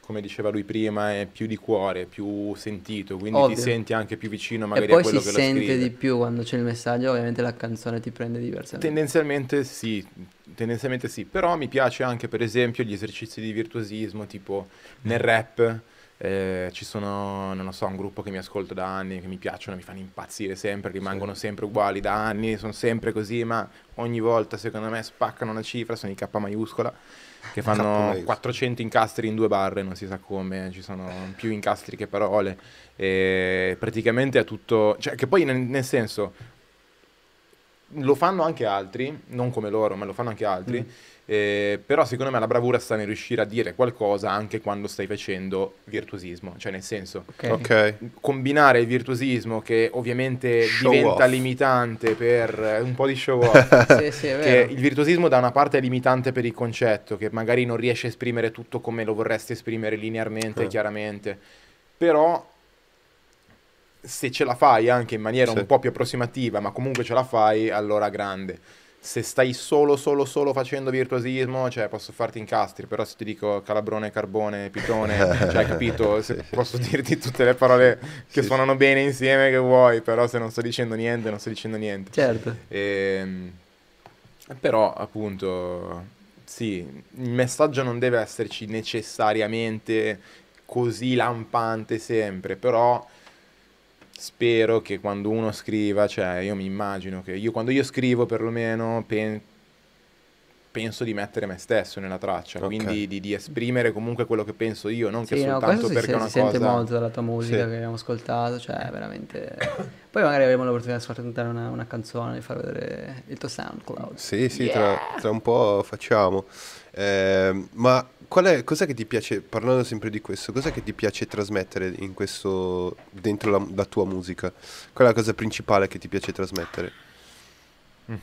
come diceva lui prima, è più di cuore, più sentito, quindi Ovvio. ti senti anche più vicino magari a quello che lo scrive. E poi si sente di più quando c'è il messaggio, ovviamente la canzone ti prende diversamente. Tendenzialmente sì, tendenzialmente sì, però mi piace anche per esempio gli esercizi di virtuosismo, tipo nel rap. Eh, ci sono, non lo so, un gruppo che mi ascolto da anni, che mi piacciono, mi fanno impazzire sempre, rimangono sempre uguali da anni, sono sempre così, ma ogni volta secondo me spaccano una cifra, sono i K maiuscola, che fanno quattrocento incastri in due barre, non si sa come, ci sono più incastri che parole, e praticamente è tutto, cioè che poi nel, nel senso, lo fanno anche altri, non come loro, ma lo fanno anche altri, mm. Eh, però secondo me la bravura sta nel riuscire a dire qualcosa anche quando stai facendo virtuosismo, cioè nel senso okay. Okay. combinare il virtuosismo, che ovviamente show diventa off. limitante per un po' di show off, sì, sì, è vero. Che il virtuosismo da una parte è limitante per il concetto, che magari non riesci a esprimere tutto come lo vorresti esprimere linearmente, eh. chiaramente, però se ce la fai anche in maniera sì. un po' più approssimativa, ma comunque ce la fai, allora grande. se stai solo solo solo facendo virtuosismo, cioè posso farti incastri, però se ti dico calabrone, carbone, pitone, cioè hai capito, se posso dirti tutte le parole che sì, suonano bene insieme che vuoi, però se non sto dicendo niente non sto dicendo niente. Certo. E, però appunto sì, il messaggio non deve esserci necessariamente così lampante sempre, però spero che quando uno scriva, cioè io mi immagino che io quando io scrivo perlomeno pen, penso di mettere me stesso nella traccia, okay, quindi di, di esprimere comunque quello che penso io, non sì, che no, soltanto perché si, è una si cosa... si sente molto dalla tua musica, sì, che abbiamo ascoltato, cioè veramente... Poi magari avremo l'opportunità di ascoltare una, una canzone, di far vedere il tuo SoundCloud. Sì, sì, yeah, tra, tra un po' facciamo. Eh, ma qual è, cos'è che ti piace, parlando sempre di questo, cos'è che ti piace trasmettere in questo, dentro la, la tua musica? Qual è la cosa principale che ti piace trasmettere? Mm.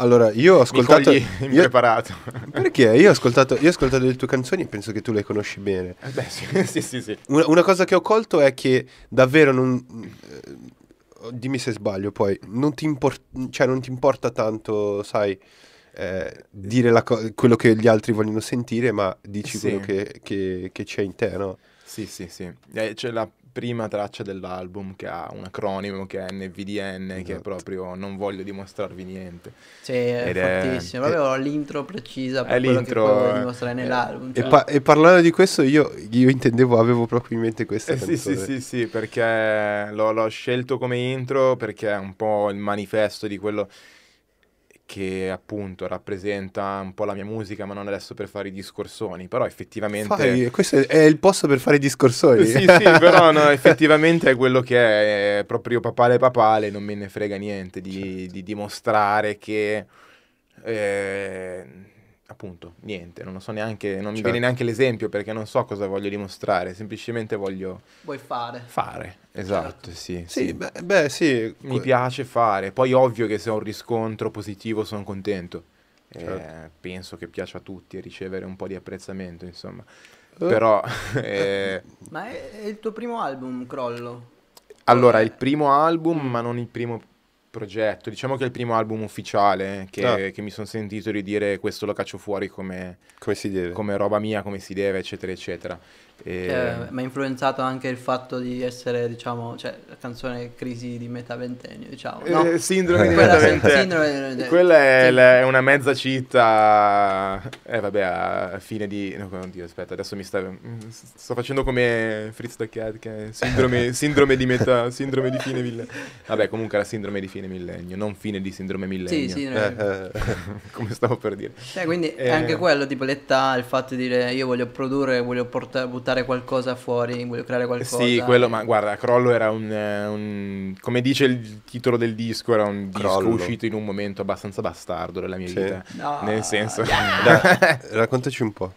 Allora, io ho ascoltato... Mi cogli impreparato. Io, perché? Io ho, ascoltato, io ho ascoltato le tue canzoni e penso che tu le conosci bene. Eh beh, sì, sì, sì, sì. Una, una cosa che ho colto è che davvero non... Eh, dimmi se sbaglio poi. Non ti, import, cioè, non ti importa tanto, sai... Eh, dire la quello che gli altri vogliono sentire, ma dici sì, quello che, che, che c'è in te, no? Sì, sì, sì. C'è la prima traccia dell'album che ha un acronimo che è N V D N, esatto, che è proprio non voglio dimostrarvi niente. Sì, ed è fortissimo, è, proprio l'intro precisa per quello che voglio dimostrare nell'album. Cioè. E, pa e parlando di questo io, io intendevo, avevo proprio in mente questa eh, canzone. Sì, sì, sì, sì, perché l'ho scelto come intro perché è un po' il manifesto di quello... che appunto rappresenta un po' la mia musica, ma non adesso per fare i discorsoni, però effettivamente... Fai, questo è il posto per fare i discorsoni. Sì, sì, però no, effettivamente è quello che è proprio papale papale, non me ne frega niente di, certo, di dimostrare che... Eh, appunto, niente, non lo so neanche, non certo, mi viene neanche l'esempio perché non so cosa voglio dimostrare, semplicemente voglio... Vuoi fare. Fare, esatto, certo, sì. Sì, sì. Beh, beh, sì. Mi piace fare, poi ovvio che se ho un riscontro positivo sono contento, certo, eh, penso che piaccia a tutti ricevere un po' di apprezzamento, insomma, eh. Però... Eh... Ma è, è il tuo primo album, Crollo? Allora, è il primo album, ma non il primo... progetto, diciamo che è il primo album ufficiale che, ah. che mi sono sentito di dire questo lo caccio fuori come, come, si deve, come roba mia, come si deve, eccetera eccetera. E... mi ha influenzato anche il fatto di essere, diciamo, cioè la canzone Crisi di metà ventennio, diciamo, no? eh, sindrome di metà ventennio, quella è la, una mezza città, eh vabbè, a fine di no, oddio, aspetta, adesso mi sta sto facendo come Fritz the Cat, che è sindrome, sindrome di metà, sindrome di fine millennio, vabbè, comunque la sindrome di fine millennio, non fine di sindrome millennio, sì, sì, eh, come stavo per dire, eh, quindi eh, anche quello, tipo l'età, il fatto di dire io voglio produrre, voglio portare, buttare qualcosa fuori, voglio creare qualcosa, sì, quello, ma guarda, Crollo era un, un come dice il titolo del disco, era un Crollo, disco uscito in un momento abbastanza bastardo della mia, sì, vita, no, nel senso, yeah, da, raccontaci un po'.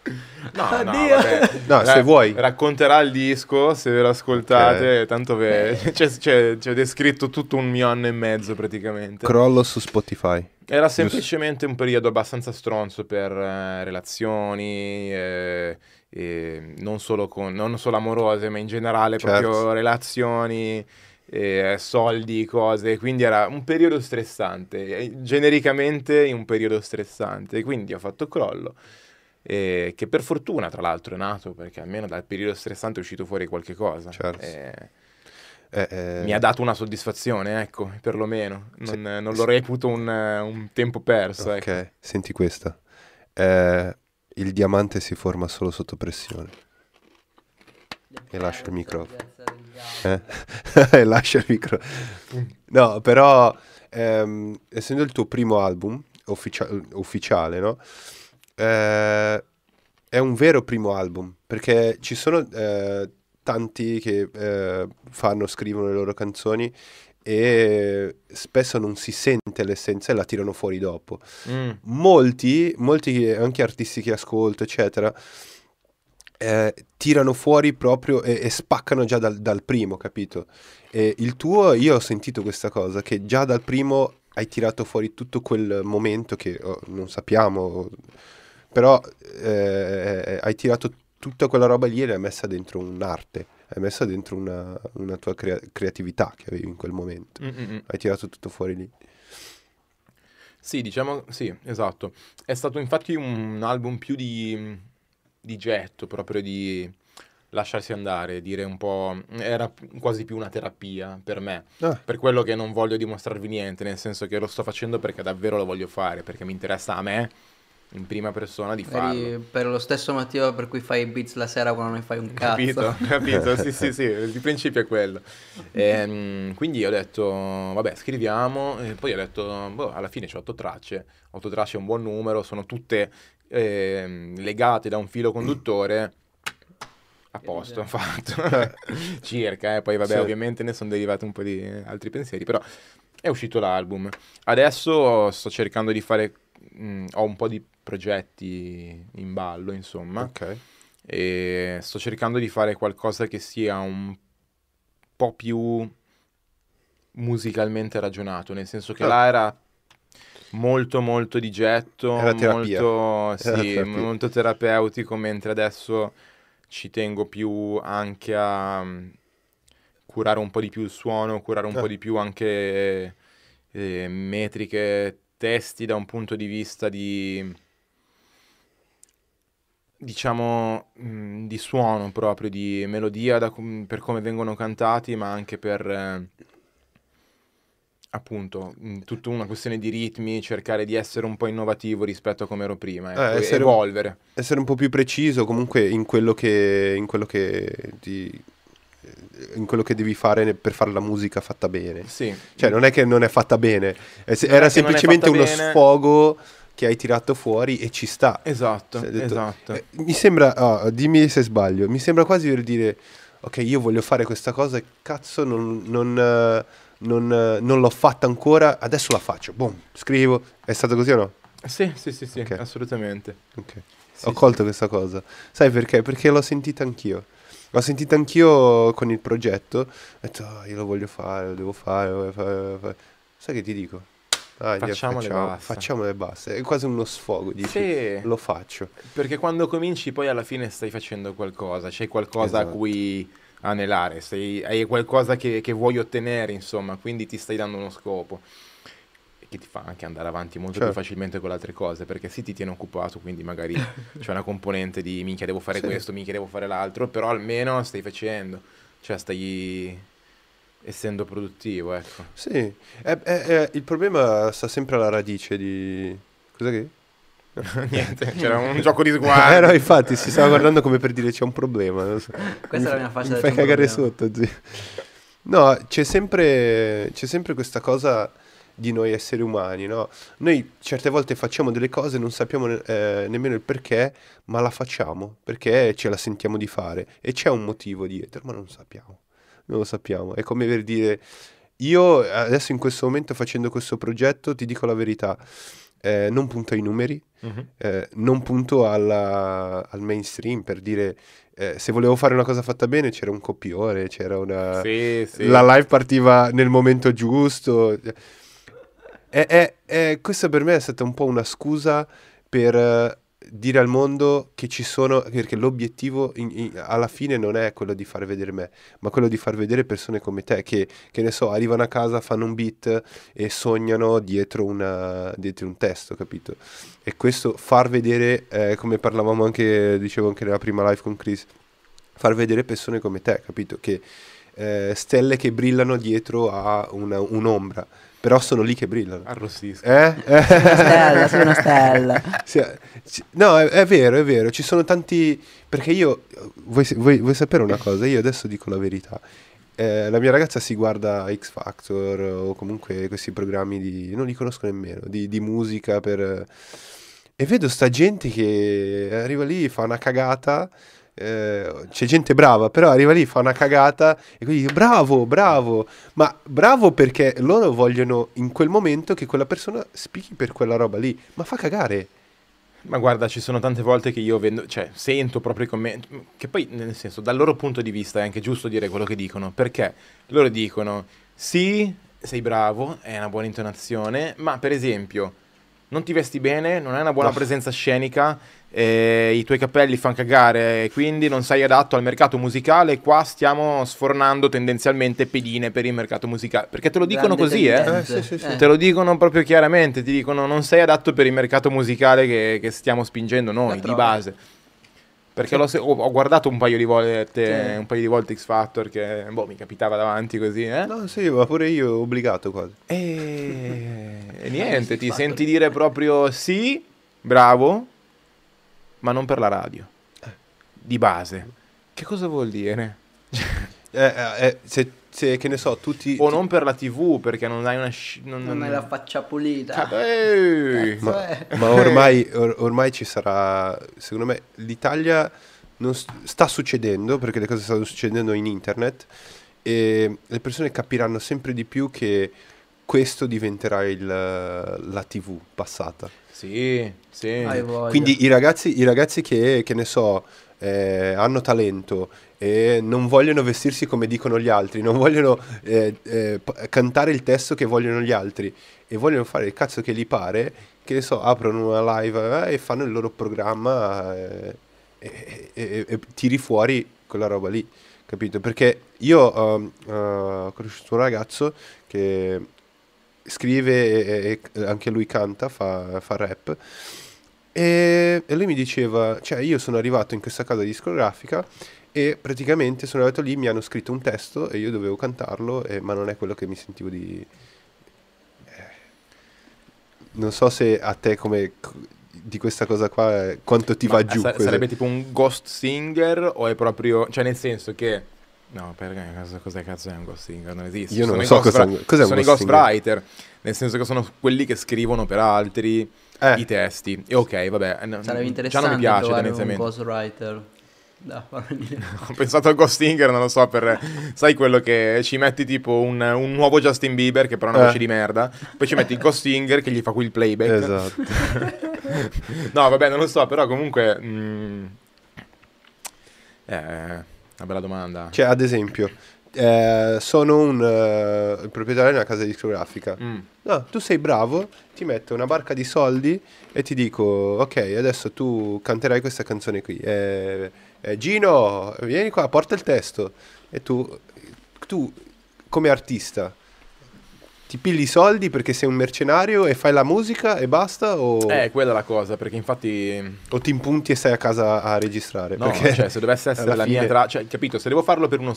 No, oh, no, vabbè, no, se vuoi racconterà il disco, se ve lo ascoltate, okay, tanto ve... c'è descritto tutto un mio anno e mezzo praticamente. Crollo su Spotify. Era semplicemente un periodo abbastanza stronzo per eh, relazioni, eh, eh, non, solo con, non solo amorose, ma in generale, certo, proprio relazioni, eh, soldi, cose, quindi era un periodo stressante, eh, genericamente un periodo stressante, quindi ho fatto Crollo, eh, che per fortuna tra l'altro è nato, perché almeno dal periodo stressante è uscito fuori qualche cosa. Certo. Eh, Eh, eh. Mi ha dato una soddisfazione, ecco, perlomeno. Non, sì, non lo reputo un, un tempo perso. Ok, ecco. Senti questa. Eh, il diamante si forma solo sotto pressione. E lascia il micro. Eh? E lascia il micro. No, però, ehm, essendo il tuo primo album ufficia ufficiale, no? Eh, è un vero primo album, perché ci sono... Eh, tanti che eh, fanno, scrivono le loro canzoni e spesso non si sente l'essenza e la tirano fuori dopo. Mm. Molti, molti anche artisti che ascolto, eccetera, eh, tirano fuori proprio e, e spaccano già dal, dal primo, capito? E il tuo, io ho sentito questa cosa, che già dal primo hai tirato fuori tutto quel momento che oh, non sappiamo, però eh, hai tirato tutta quella roba lì e l'hai messa dentro un'arte, hai messa dentro una, una tua crea creatività che avevi in quel momento, mm-mm, hai tirato tutto fuori lì. Sì, diciamo, sì, esatto. È stato infatti un album più di, di getto, proprio di lasciarsi andare, dire un po'... Era quasi più una terapia per me, ah. per quello che non voglio dimostrarvi niente, nel senso che lo sto facendo perché davvero lo voglio fare, perché mi interessa a me, in prima persona, di farlo. Per lo stesso motivo per cui fai i beats la sera quando ne fai un cazzo. Capito, capito, sì, sì, sì, il principio è quello. E, quindi ho detto, vabbè, scriviamo, e poi ho detto, boh, alla fine c'ho otto tracce, otto tracce è un buon numero, sono tutte eh, legate da un filo conduttore, a posto, fatto, circa, eh. Poi vabbè, sì. ovviamente ne sono derivati un po' di altri pensieri, però è uscito l'album. Adesso sto cercando di fare... Mm, ho un po' di progetti in ballo, insomma, okay. e sto cercando di fare qualcosa che sia un po' più musicalmente ragionato, nel senso che oh. là era molto molto di getto, era terapia. molto, sì, era terapia. molto terapeutico, mentre adesso ci tengo più anche a curare un po' di più il suono, curare un oh. po' di più anche eh, metriche, testi, da un punto di vista di, diciamo, di suono proprio, di melodia, da com- per come vengono cantati, ma anche per, eh, appunto, tutta una questione di ritmi, cercare di essere un po' innovativo rispetto a come ero prima, eh, eh, essere, evolvere. Essere un po' più preciso comunque in quello che, in quello che ti... in quello che devi fare per fare la musica fatta bene. Sì. Cioè non è che non è fatta bene, è se- era semplicemente uno bene. sfogo che hai tirato fuori e ci sta. Esatto, detto, esatto. Eh, mi sembra, oh, dimmi se sbaglio, mi sembra quasi per dire ok, io voglio fare questa cosa e cazzo non, non, non, non l'ho fatta ancora, adesso la faccio, boom, scrivo. È stato così o no? Sì, sì, sì, sì, okay. assolutamente. Okay. Sì, Ho colto sì. questa cosa. Sai perché? Perché l'ho sentita anch'io. L'ho sentita anch'io con il progetto, ho detto oh, io lo voglio fare, lo devo fare, lo voglio fare, lo voglio fare. Sai che ti dico? Ah, facciamo, facciamo, le facciamo le basse, è quasi uno sfogo, dici, sì. lo faccio. Perché quando cominci poi alla fine stai facendo qualcosa, c'è qualcosa esatto. a cui anelare, sei, hai qualcosa che, che vuoi ottenere, insomma, quindi ti stai dando uno scopo. Che ti fa anche andare avanti molto certo. più facilmente con le altre cose, perché sì, ti tiene occupato, quindi magari c'è una componente di minchia devo fare sì. questo, minchia devo fare l'altro, però almeno stai facendo, cioè stai essendo produttivo, ecco. Sì, è, è, è, il problema sta sempre alla radice di... Cos'è che? Niente, c'era un gioco di sguardo. Eh no, infatti si stava guardando come per dire c'è un problema. Non so. Questa mi è la mia faccia. Mi fai cagare sotto, zio. No, c'è sempre, c'è sempre questa cosa... di noi esseri umani, no? Noi certe volte facciamo delle cose, non sappiamo eh, nemmeno il perché, ma la facciamo, perché ce la sentiamo di fare, e c'è un motivo dietro, ma non sappiamo, non lo sappiamo, è come per dire, io adesso in questo momento facendo questo progetto, ti dico la verità, eh, non punto ai numeri, uh-huh. eh, non punto alla, al mainstream, per dire... Eh, se volevo fare una cosa fatta bene c'era un copione, c'era una... Sì, sì. La live partiva nel momento giusto... Eh, eh, eh, questa per me è stata un po' una scusa per eh, dire al mondo che ci sono, perché l'obiettivo in, in, alla fine non è quello di far vedere me, ma quello di far vedere persone come te che, che ne so, arrivano a casa, fanno un beat e sognano dietro, una, dietro un testo, capito? E questo far vedere, eh, come parlavamo anche, dicevo anche nella prima live con Chris, far vedere persone come te, capito? Che eh, stelle che brillano dietro a una, un'ombra. Però sono lì che brillano. Arrossisco. Eh? Eh? Sei una stella, sei una stella. Sì, no, è, è vero, è vero. Ci sono tanti... Perché io... Vuoi, vuoi, vuoi sapere una cosa? Io adesso dico la verità. Eh, la mia ragazza si guarda X Factor o comunque questi programmi di... Non li conosco nemmeno. Di, di musica per... E vedo sta gente che arriva lì, fa una cagata... Eh, c'è gente brava, però arriva lì, fa una cagata e quindi dice, bravo, bravo, ma bravo perché loro vogliono in quel momento che quella persona spicchi per quella roba lì, ma fa cagare. Ma guarda, ci sono tante volte che io vendo, cioè, sento proprio i commenti, che poi nel senso dal loro punto di vista è anche giusto dire quello che dicono, perché loro dicono sì, sei bravo, è una buona intonazione, ma per esempio non ti vesti bene, non hai una buona no. presenza scenica, eh, i tuoi capelli fanno cagare, quindi non sei adatto al mercato musicale. Qua stiamo sfornando tendenzialmente pedine per il mercato musicale, perché te lo dicono così, eh? Eh, sì, sì, sì. Eh. Te lo dicono proprio chiaramente, ti dicono non sei adatto per il mercato musicale che, che stiamo spingendo noi, di base. Perché sì. l'ho, ho guardato un paio di volte sì. un paio di volte X Factor, che boh, mi capitava davanti così, eh? No, sì, ma pure io obbligato quasi. E, e niente, ti senti dire proprio sì, bravo, ma non per la radio, di base. Che cosa vuol dire? Eh, eh, se, se, che ne so, tutti... O non per la tivù, perché non hai una... Non, non hai la faccia pulita. Eh, ma, ma ormai, or, ormai ci sarà... Secondo me l'Italia non sta succedendo, perché le cose stanno succedendo in internet, e le persone capiranno sempre di più che questo diventerà il, la tivù passata. Sì, sì. Quindi i ragazzi, i ragazzi che, che ne so... Eh, hanno talento e non vogliono vestirsi come dicono gli altri, non vogliono eh, eh, cantare il testo che vogliono gli altri e vogliono fare il cazzo che gli pare, che ne so, aprono una live eh, e fanno il loro programma eh, e, e, e tiri fuori quella roba lì, capito? Perché io um, uh, ho conosciuto un ragazzo che scrive e, e anche lui canta, fa, fa rap. E lui mi diceva, cioè io sono arrivato in questa casa discografica e praticamente sono arrivato lì, mi hanno scritto un testo e io dovevo cantarlo, eh, ma non è quello che mi sentivo di... Eh. Non so se a te come... di questa cosa qua eh, quanto ti ma va giù. Sa così. Sarebbe tipo un ghost singer o è proprio... cioè nel senso che... No, perché cos'è cazzo è un ghost singer? Non esiste. Io non lo so cos'è un ghost singer. Sono i ghostwriter, nel senso che sono quelli che scrivono per altri eh. i testi. E ok, vabbè. Sarebbe interessante. Già non mi piace tendenzialmente. Un ghostwriter. No, ho pensato al ghost singer, non lo so, per sai quello che ci metti tipo un, un nuovo Justin Bieber che però ha una eh. voce di merda, poi ci metti il ghost singer che gli fa qui il playback. Esatto. No, vabbè, non lo so, però comunque mh, eh una bella domanda. Cioè, ad esempio, eh, sono un uh, il proprietario di una casa discografica. Mm. No, tu sei bravo, ti metto una barca di soldi e ti dico, ok, adesso tu canterai questa canzone qui. Eh, eh, Gino, vieni qua, porta il testo. E tu, tu, come artista, ti pigli i soldi perché sei un mercenario e fai la musica e basta? O... Eh, quella è la cosa, perché infatti... O ti impunti e stai a casa a registrare? No, perché cioè, se dovesse essere la fine... mia tra... Cioè, capito, se devo farlo per uno...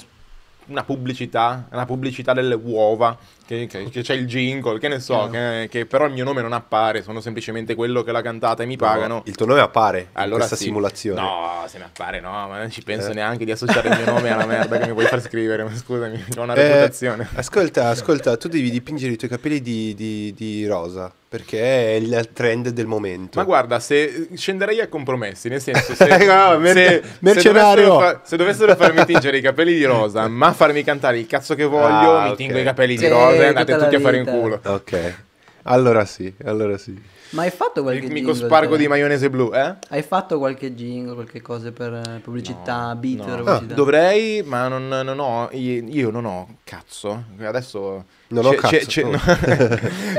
una pubblicità, una pubblicità delle uova, che c'è il jingle, che ne so, che, che però il mio nome non appare, sono semplicemente quello che l'ha cantata e mi pagano. No, il tuo nome appare allora in questa sì. simulazione. No, se ne appare no, ma non ci penso eh. neanche di associare il mio nome alla merda che mi vuoi far scrivere, ma scusami, ho una eh, reputazione. Ascolta, ascolta, tu devi dipingere i tuoi capelli di, di, di rosa, perché è il trend del momento. Ma guarda, se scenderei a compromessi, nel senso se, no, mer se, mercenario. Se, dovessero fa se dovessero farmi tingere i capelli di rosa, ma farmi cantare il cazzo che voglio, ah, mi okay. tingo i capelli sì, di rosa e andate tutti vita. a fare in culo. Ok. Allora sì, allora sì. Ma hai fatto qualche jingle? Mi cospargo di maionese blu, eh? Hai fatto qualche jingle, qualche cosa per pubblicità, no, beat? No. Pubblicità? Ah, dovrei, ma non, non ho, io non ho cazzo. Adesso non ho cazzo. Ce oh. no.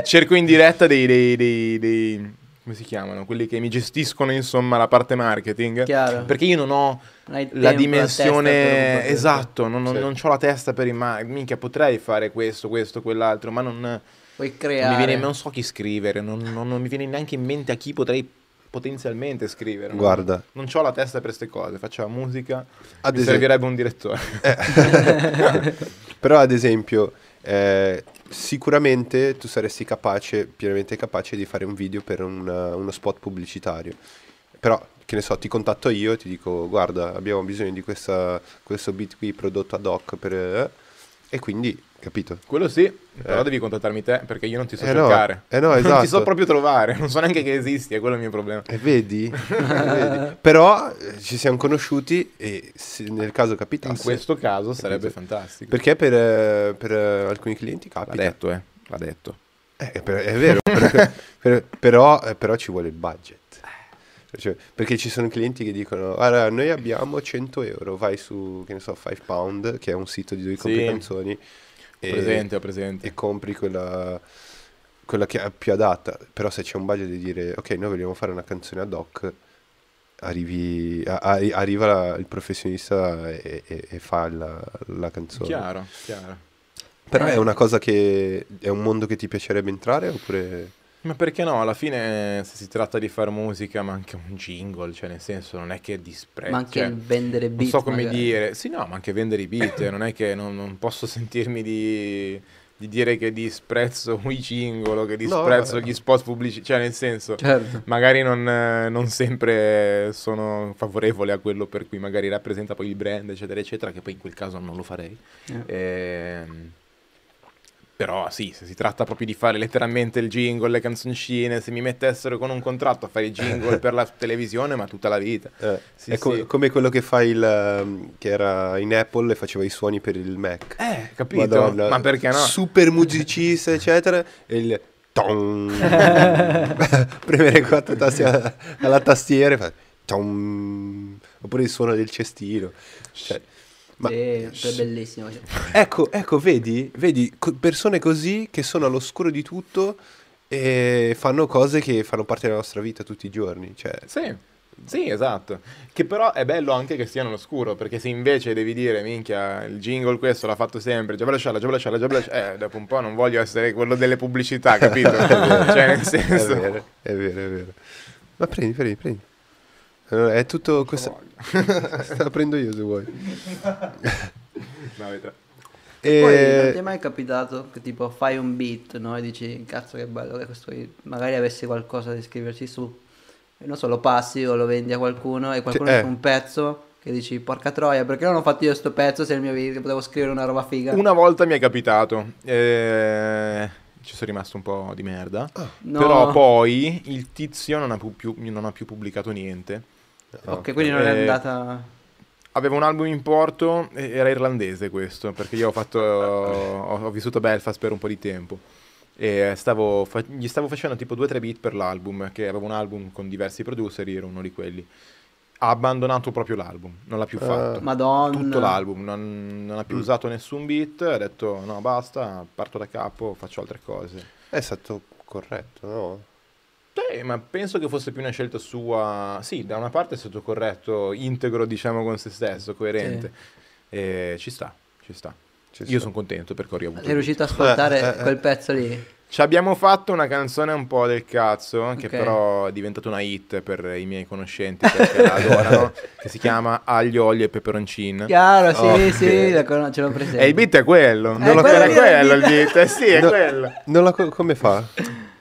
Cerco in diretta dei, dei, dei, dei, come si chiamano? Quelli che mi gestiscono, insomma, la parte marketing. Chiaro. Perché io non ho non la dimensione, la esatto, non, certo. non ho la testa per il marketing. Minchia, potrei fare questo, questo, quell'altro, ma non... Puoi creare. Mi viene, non so chi scrivere, non, non, non mi viene neanche in mente a chi potrei potenzialmente scrivere. No? Guarda. Non ho la testa per queste cose, faccio la musica, ad mi esempio... servirebbe un direttore. Eh. Però ad esempio, eh, sicuramente tu saresti capace, pienamente capace di fare un video per una, uno spot pubblicitario. Però, che ne so, ti contatto io e ti dico, guarda, abbiamo bisogno di questa, questo beat qui prodotto ad hoc per... Eh, e quindi... Capito? Quello sì, però eh. devi contattarmi te, perché io non ti so eh cercare. No. Eh no, esatto. Non ti so proprio trovare, non so neanche che esisti, è quello il mio problema. E eh, vedi? vedi? Però eh, ci siamo conosciuti e se nel caso capitasse... In questo caso sarebbe capito. fantastico. Perché per, eh, per eh, alcuni clienti capita. L'ha detto, eh. L'ha detto. Eh, per, è vero, per, per, però, eh, però ci vuole il budget. Cioè, perché ci sono clienti che dicono, guarda, noi abbiamo cento euro, vai su, che ne so, five pound, che è un sito di dove compri sì. canzoni. E, presente, presente. E compri quella, quella che è più adatta. Però se c'è un budget di dire, ok, noi vogliamo fare una canzone ad hoc, arrivi, a, a, arriva la, il professionista e, e, e fa la, la canzone. Chiaro, chiaro. Però eh. è una cosa che... è un mondo che ti piacerebbe entrare oppure... Ma perché no? Alla fine, se si tratta di far musica, ma anche un jingle, cioè nel senso, non è che disprezzo. Ma anche cioè, vendere beat. Non so come magari. dire. Sì, no, ma anche vendere i beat. Non è che non, non posso sentirmi di... di dire che disprezzo i jingle, che disprezzo no, gli spot pubblici, cioè nel senso, certo. magari non, non sempre sono favorevole a quello per cui magari rappresenta poi il brand, eccetera, eccetera, che poi in quel caso non lo farei. Eh. Ehm, però sì, se si tratta proprio di fare letteralmente il jingle, le canzoncine, se mi mettessero con un contratto a fare i jingle per la televisione, ma tutta la vita. Eh, sì, è co- sì. come quello che fa il che era in Apple e faceva i suoni per il Mac. Eh, capito? Madonna, ma perché no? Super musicista, eccetera, e il tom premere quattro tasti alla, alla tastiera e fa tom, oppure il suono del cestino. Cioè Ma... Sì, è bellissimo. Ecco, ecco, vedi, vedi co- persone così che sono all'oscuro di tutto e fanno cose che fanno parte della nostra vita tutti i giorni, cioè... Sì, sì, esatto. Che però è bello anche che siano all'oscuro, perché se invece devi dire, minchia, il jingle questo l'ha fatto sempre, Giabba Lo Sciallo, Giabba Lo Sciallo, Giabba Lo Sciallo, eh, dopo un po' non voglio essere quello delle pubblicità, capito? Cioè, nel senso... È vero, è vero, è vero. Ma prendi, prendi, prendi. Allora, è tutto questo. La prendo io se vuoi. No, e poi non ti è mai capitato che tipo fai un beat, no? E dici cazzo che bello che questo, magari avessi qualcosa da scriverci su, e non so, lo passi o lo vendi a qualcuno e qualcuno fa eh. un pezzo che dici porca troia, perché non ho fatto io sto pezzo se il mio video potevo scrivere una roba figa. Una volta mi è capitato eh... ci sono rimasto un po' di merda, oh, no. però poi il tizio non ha più, più, non ha più pubblicato niente. Ok, eh, quindi non è andata... Avevo un album in porto, era irlandese questo, perché io ho fatto ho, ho vissuto a Belfast per un po' di tempo e stavo fa- gli stavo facendo tipo due tre beat per l'album, che avevo un album con diversi producer, ero uno di quelli. Ha abbandonato proprio l'album, non l'ha più fatto. Uh, Madonna. Tutto l'album, non, non ha più usato nessun beat, ha detto no basta, parto da capo, faccio altre cose. È stato corretto, no? Sì, ma penso che fosse più una scelta sua. Sì, da una parte è stato corretto, integro diciamo con se stesso, coerente. Sì. E ci sta, ci sta. Ci Io sono contento perché ho riavuto. Sei riuscito a ascoltare eh, eh, quel pezzo lì? Ci abbiamo fatto una canzone un po' del cazzo, che okay. però è diventata una hit per i miei conoscenti, perché la adorano, che si chiama Aglio, Olio e Peperoncino. Chiaro, sì, okay. sì, la con- ce l'ho presente. E il beat è quello, eh, non lo quello era quello il beat, eh, sì, è no, quello. Non la co- come fa?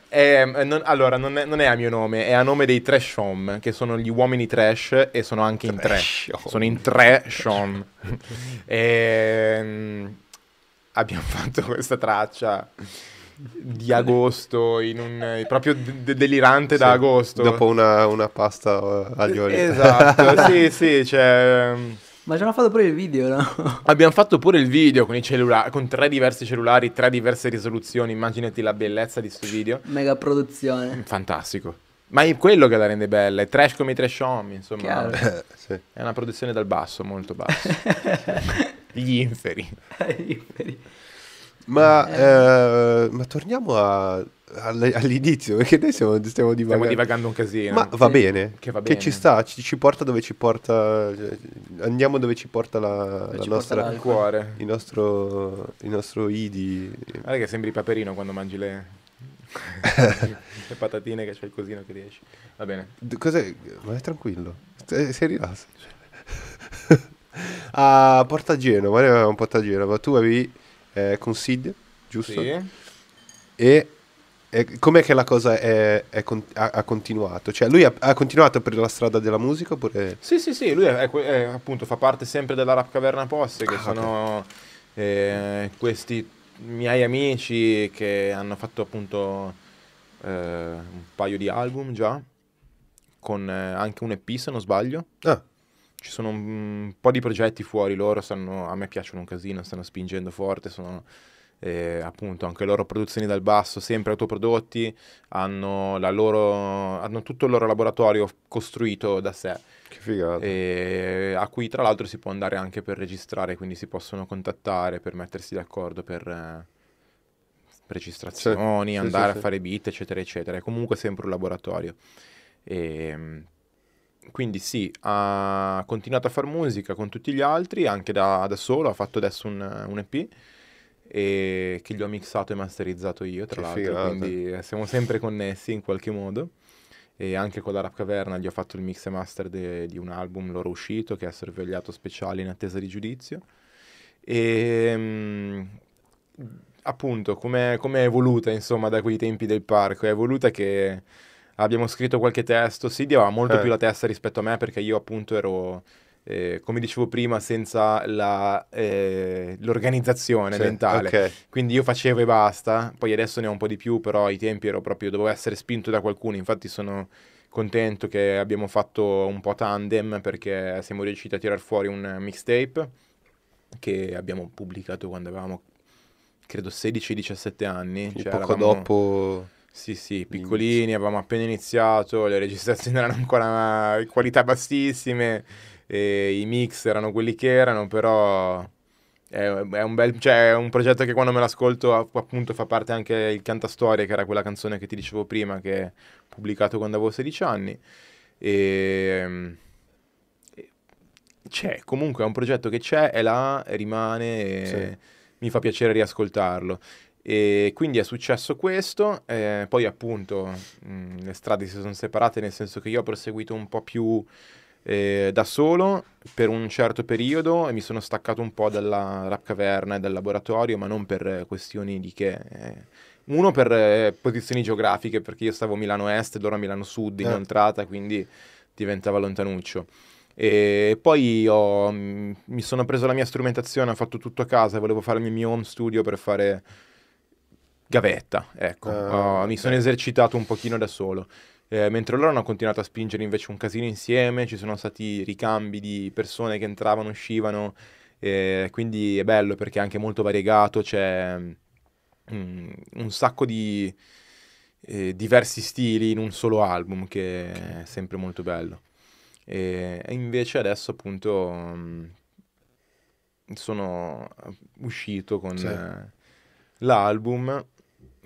Eh, non, allora, non è, non è a mio nome, è a nome dei Trash Home, che sono gli uomini trash e sono anche in tre. Sono in tre Sean. eh, abbiamo fatto questa traccia... di agosto, in un proprio de- delirante sì, da agosto, dopo una, una pasta uh, aglio olio. Esatto, sì, sì, cioè... Ma ci hanno fatto pure il video, no? Abbiamo fatto pure il video con i cellulari, con tre diversi cellulari, tre diverse risoluzioni, immaginati la bellezza di sto video. Mega produzione. Fantastico. Ma è quello che la rende bella, è trash come i trash home, insomma. Sì. È una produzione dal basso, molto basso. Gli inferi. Gli inferi. Ma, eh. Eh, ma torniamo a, all'inizio, perché noi stiamo, stiamo, divagando. stiamo divagando un casino. Ma va, sì. bene, che va bene, che ci sta, ci, ci porta dove ci porta, andiamo dove ci porta la, la ci nostra porta il cuore, il nostro, il nostro idi. Guarda che sembri Paperino quando mangi le, le patatine, che c'è il cosino che riesci. Va bene. D- cos'è? Ma è tranquillo, sei, sei rilassato. A Porta Genova, noi avevamo Porta Genova, tu avevi... Eh, con Sid, giusto? Sì. E, e com'è che la cosa è, è con, ha, ha continuato? Cioè lui ha, ha continuato per la strada della musica oppure... Sì, sì, sì, lui è, è, appunto fa parte sempre della Rap Caverna Posse, che ah, sono okay. eh, questi miei amici che hanno fatto appunto eh, un paio di album già, con eh, anche un E P se non sbaglio. Ah. Ci sono un po' di progetti fuori loro, stanno, a me piacciono un casino, stanno spingendo forte, sono eh, appunto anche loro produzioni dal basso, sempre autoprodotti, hanno, la loro, hanno tutto il loro laboratorio costruito da sé. Che figata. E, a cui tra l'altro si può andare anche per registrare, quindi si possono contattare per mettersi d'accordo per eh, registrazioni, sì, andare sì, a sì. fare beat, eccetera, eccetera. È comunque sempre un laboratorio. E... Quindi sì, ha continuato a far musica con tutti gli altri, anche da, da solo, ha fatto adesso un, un E P e che gli ho mixato e masterizzato io, tra l'altro, quindi eh, siamo sempre connessi in qualche modo. E anche con la Rap Caverna gli ho fatto il mix e master di un album loro uscito, che è Sorvegliato Speciale in attesa di giudizio. E mh, appunto, come è evoluta, insomma, da quei tempi del parco, è evoluta che... Abbiamo scritto qualche testo, Siddi aveva molto eh. più la testa rispetto a me, perché io appunto ero, eh, come dicevo prima, senza l'organizzazione eh, sì, mentale. Okay. Quindi io facevo e basta, poi adesso ne ho un po' di più, però ai tempi ero proprio, dovevo essere spinto da qualcuno. Infatti sono contento che abbiamo fatto un po' tandem, perché siamo riusciti a tirar fuori un mixtape che abbiamo pubblicato quando avevamo, credo, sedici diciassette anni. Cioè, poco eravamo... dopo... Sì, sì, piccolini, avevamo appena iniziato, le registrazioni erano ancora in qualità bassissime, e i mix erano quelli che erano, però è, è un bel, cioè, è un progetto che quando me l'ascolto appunto fa parte anche il Cantastorie, che era quella canzone che ti dicevo prima, che ho pubblicato quando avevo sedici anni, e... c'è, comunque è un progetto che c'è, è là, rimane, e sì, mi fa piacere riascoltarlo. E quindi è successo questo, eh, poi appunto mh, le strade si sono separate, nel senso che io ho proseguito un po' più eh, da solo per un certo periodo e mi sono staccato un po' dalla Rap Caverna e dal laboratorio, ma non per questioni di che... Eh, uno per eh, posizioni geografiche, perché io stavo a Milano Est e loro a Milano Sud inoltrata, eh. quindi diventava lontanuccio. E poi ho, mh, mi sono preso la mia strumentazione, ho fatto tutto a casa, volevo fare il mio home studio per fare... gavetta, ecco, uh, oh, mi sono okay. esercitato un pochino da solo, eh, mentre loro hanno continuato a spingere invece un casino insieme, ci sono stati ricambi di persone che entravano, uscivano, eh, quindi è bello perché è anche molto variegato, c'è mm, un sacco di eh, diversi stili in un solo album, che okay. è sempre molto bello. E invece adesso appunto mh, sono uscito con sì. eh, l'album.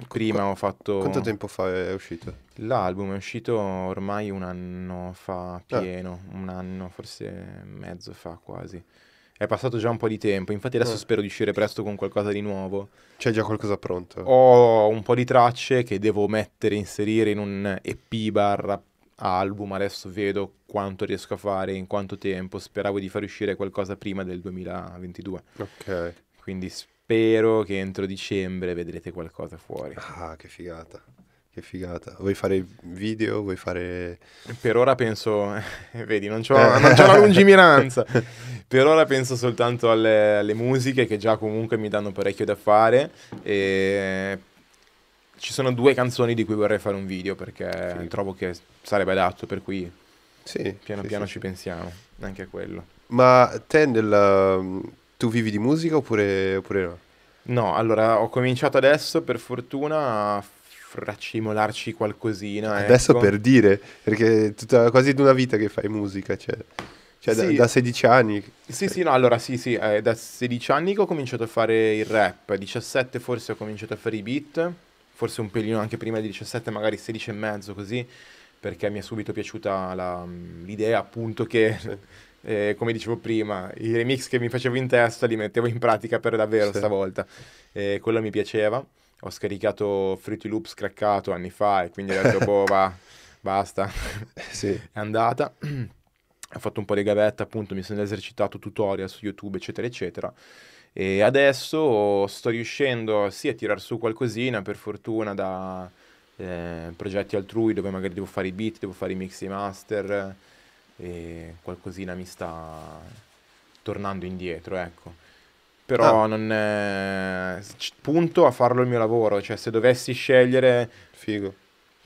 Prima ho fatto... Quanto tempo fa è uscito? L'album è uscito ormai un anno fa pieno, eh. un anno forse mezzo fa quasi. È passato già un po' di tempo, infatti adesso eh. spero di uscire presto con qualcosa di nuovo. C'è già qualcosa pronto? Ho un po' di tracce che devo mettere, inserire in un E P barra album, adesso vedo quanto riesco a fare, in quanto tempo. Speravo di far uscire qualcosa prima del duemilaventidue. Ok. Quindi... spero che entro dicembre vedrete qualcosa fuori. Ah, che figata, che figata. Vuoi fare video, vuoi fare... Per ora penso, eh, vedi, non c'ho la lungimiranza. Per ora penso soltanto alle, alle musiche, che già comunque mi danno parecchio da fare. E ci sono due canzoni di cui vorrei fare un video, perché sì. trovo che sarebbe adatto, per cui sì, piano sì, piano sì, ci sì. pensiamo, anche a quello. Ma te nel... Tu vivi di musica oppure, oppure no? No, allora ho cominciato adesso per fortuna a fracimolarci qualcosina. Adesso ecco. per dire, perché è tutta, quasi una vita che fai musica, cioè, cioè sì. da, da sedici anni. Sì, sì, no, allora sì, sì, è da sedici anni che ho cominciato a fare il rap, diciassette forse ho cominciato a fare i beat, forse un pelino anche prima di diciassette, magari sedici e mezzo così, perché mi è subito piaciuta l'idea appunto che... Sì. Eh, come dicevo prima, i remix che mi facevo in testa li mettevo in pratica per davvero sì. stavolta, eh, quello mi piaceva. Ho scaricato Fruity Loop scraccato anni fa e quindi ho detto boh, va, basta, sì. è andata. Ho fatto un po' di gavetta appunto, mi sono esercitato, tutorial su YouTube eccetera eccetera, e adesso sto riuscendo sì a tirar su qualcosina per fortuna da eh, progetti altrui, dove magari devo fare i beat, devo fare i mix e i master, e qualcosina mi sta tornando indietro, ecco. Però ah. non è... punto a farlo il mio lavoro, cioè se dovessi scegliere figo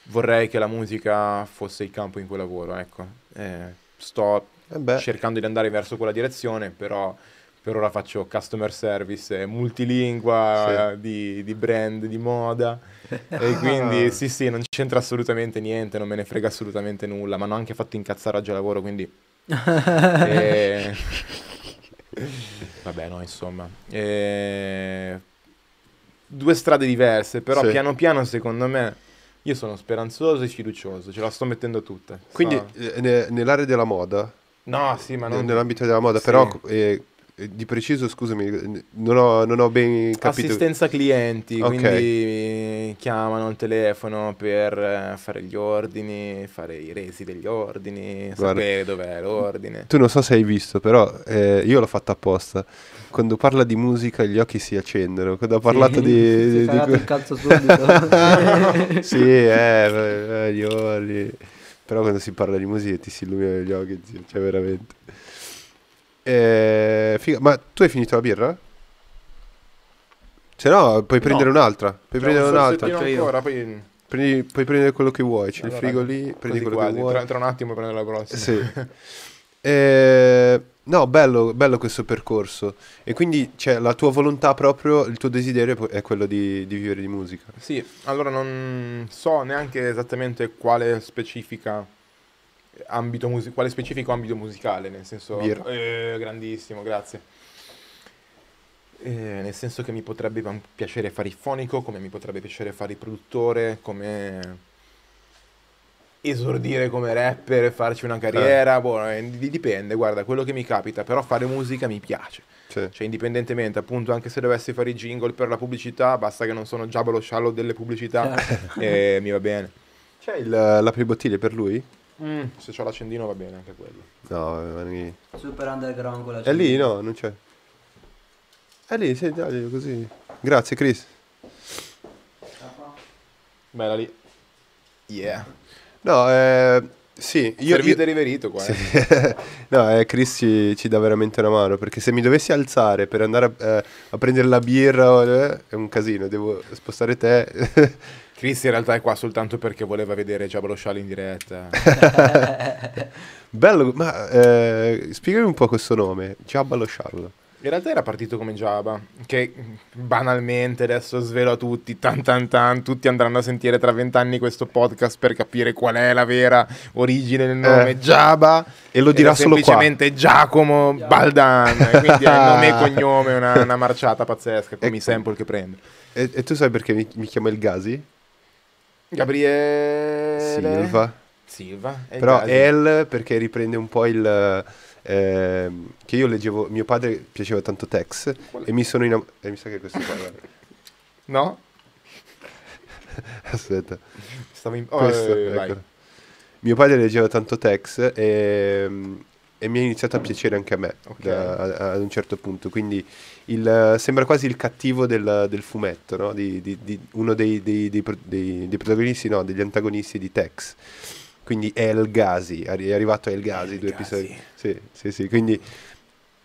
vorrei che la musica fosse il campo in cui lavoro, ecco. Eh, sto eh cercando di andare verso quella direzione, però per ora faccio customer service multilingua sì. di, di brand, di moda e quindi sì sì non c'entra assolutamente niente, non me ne frega assolutamente nulla, ma hanno anche fatto incazzare oggi al lavoro, quindi e... vabbè no insomma e... due strade diverse, però sì. piano piano secondo me Io sono speranzoso e fiducioso, ce la sto mettendo tutta. Quindi sta... eh, nell'area della moda? No, sì, ma non... Nell'ambito della moda, sì. Però eh, di preciso, scusami, non ho, non ho ben capito. Assistenza clienti, okay. Quindi mi chiamano al telefono per fare gli ordini, fare i resi degli ordini, guarda, sapere dov'è l'ordine. Tu non so se hai visto, però eh, io l'ho fatta apposta. Quando parla di musica gli occhi si accendono. Quando ha parlato sì, di... Si è cagato il cazzo subito. Sì, eh, gli oli. Però quando si parla di musica ti si illuminano gli occhi, cioè veramente. Eh, figa, ma tu hai finito la birra? Se no puoi prendere no. un'altra. Puoi cioè, prendere un un'altra. Ancora, poi... Prendi, puoi prendere quello che vuoi, c'è allora, il frigo lì, prendi quello quasi, che vuoi. Tra, tra un attimo prendo la prossima. Sì. Eh, no, bello, bello questo percorso. E quindi cioè, la tua volontà proprio, il tuo desiderio è quello di, di vivere di musica. Sì, allora non so neanche esattamente quale specifica ambito music- quale specifico ambito musicale, nel senso eh, grandissimo, grazie. Eh, nel senso che mi potrebbe piacere fare il fonico, come mi potrebbe piacere fare il produttore, come esordire come rapper, farci una carriera, eh. boh, eh, dipende, guarda, quello che mi capita, però fare musica mi piace, sì. Cioè indipendentemente, appunto, anche se dovessi fare i jingle per la pubblicità, basta che non sono Giabba Lo Sciallo delle pubblicità, eh. e mi va bene. C'è il, l'apribottiglie per lui? Mm. Se c'ho l'accendino va bene anche quello. No, è... super underground con l'accendino. È lì, no, non c'è. È lì, sì, dai, così. Grazie, Chris. Bella lì. Yeah. No, eh, sì, io... Servite io... riverito qua, eh. Sì. No, eh, Chris ci, ci dà veramente una mano, perché se mi dovessi alzare per andare a, eh, a prendere la birra, eh, è un casino, devo spostare te. Chris in realtà è qua soltanto perché voleva vedere Giabba Lo Sciallo in diretta. Bello, ma eh, spiegami un po' questo nome, Giabba Lo Sciallo. In realtà era partito come Giabba, che banalmente adesso svelo a tutti, tan tan tan, tutti andranno a sentire tra vent'anni questo podcast per capire qual è la vera origine del nome eh. Giabba. E lo dirà solo qua. Semplicemente Giacomo Baldan, quindi è nome e cognome, una, una marciata pazzesca, come i sample che prendo. E, e tu sai perché mi, mi chiamo El Gasi? Gabriele Silva, Silva El però Gasi. El perché riprende un po' il... Eh, che io leggevo, mio padre piaceva tanto Tex e mi sono innamorato, eh, mi sa che questo qua no? Aspetta, stavo in... oh, questo, eh, ecco. Mio padre leggeva tanto Tex e, e mi è iniziato a piacere anche a me, okay. da, a, ad un certo punto, quindi il, sembra quasi il cattivo del, del fumetto, no? di, di, di uno dei, dei, dei, dei, dei protagonisti, no, degli antagonisti di Tex. Quindi El Gasi, è arrivato El Gasi, El due Gasi. episodi. Sì, sì, sì, quindi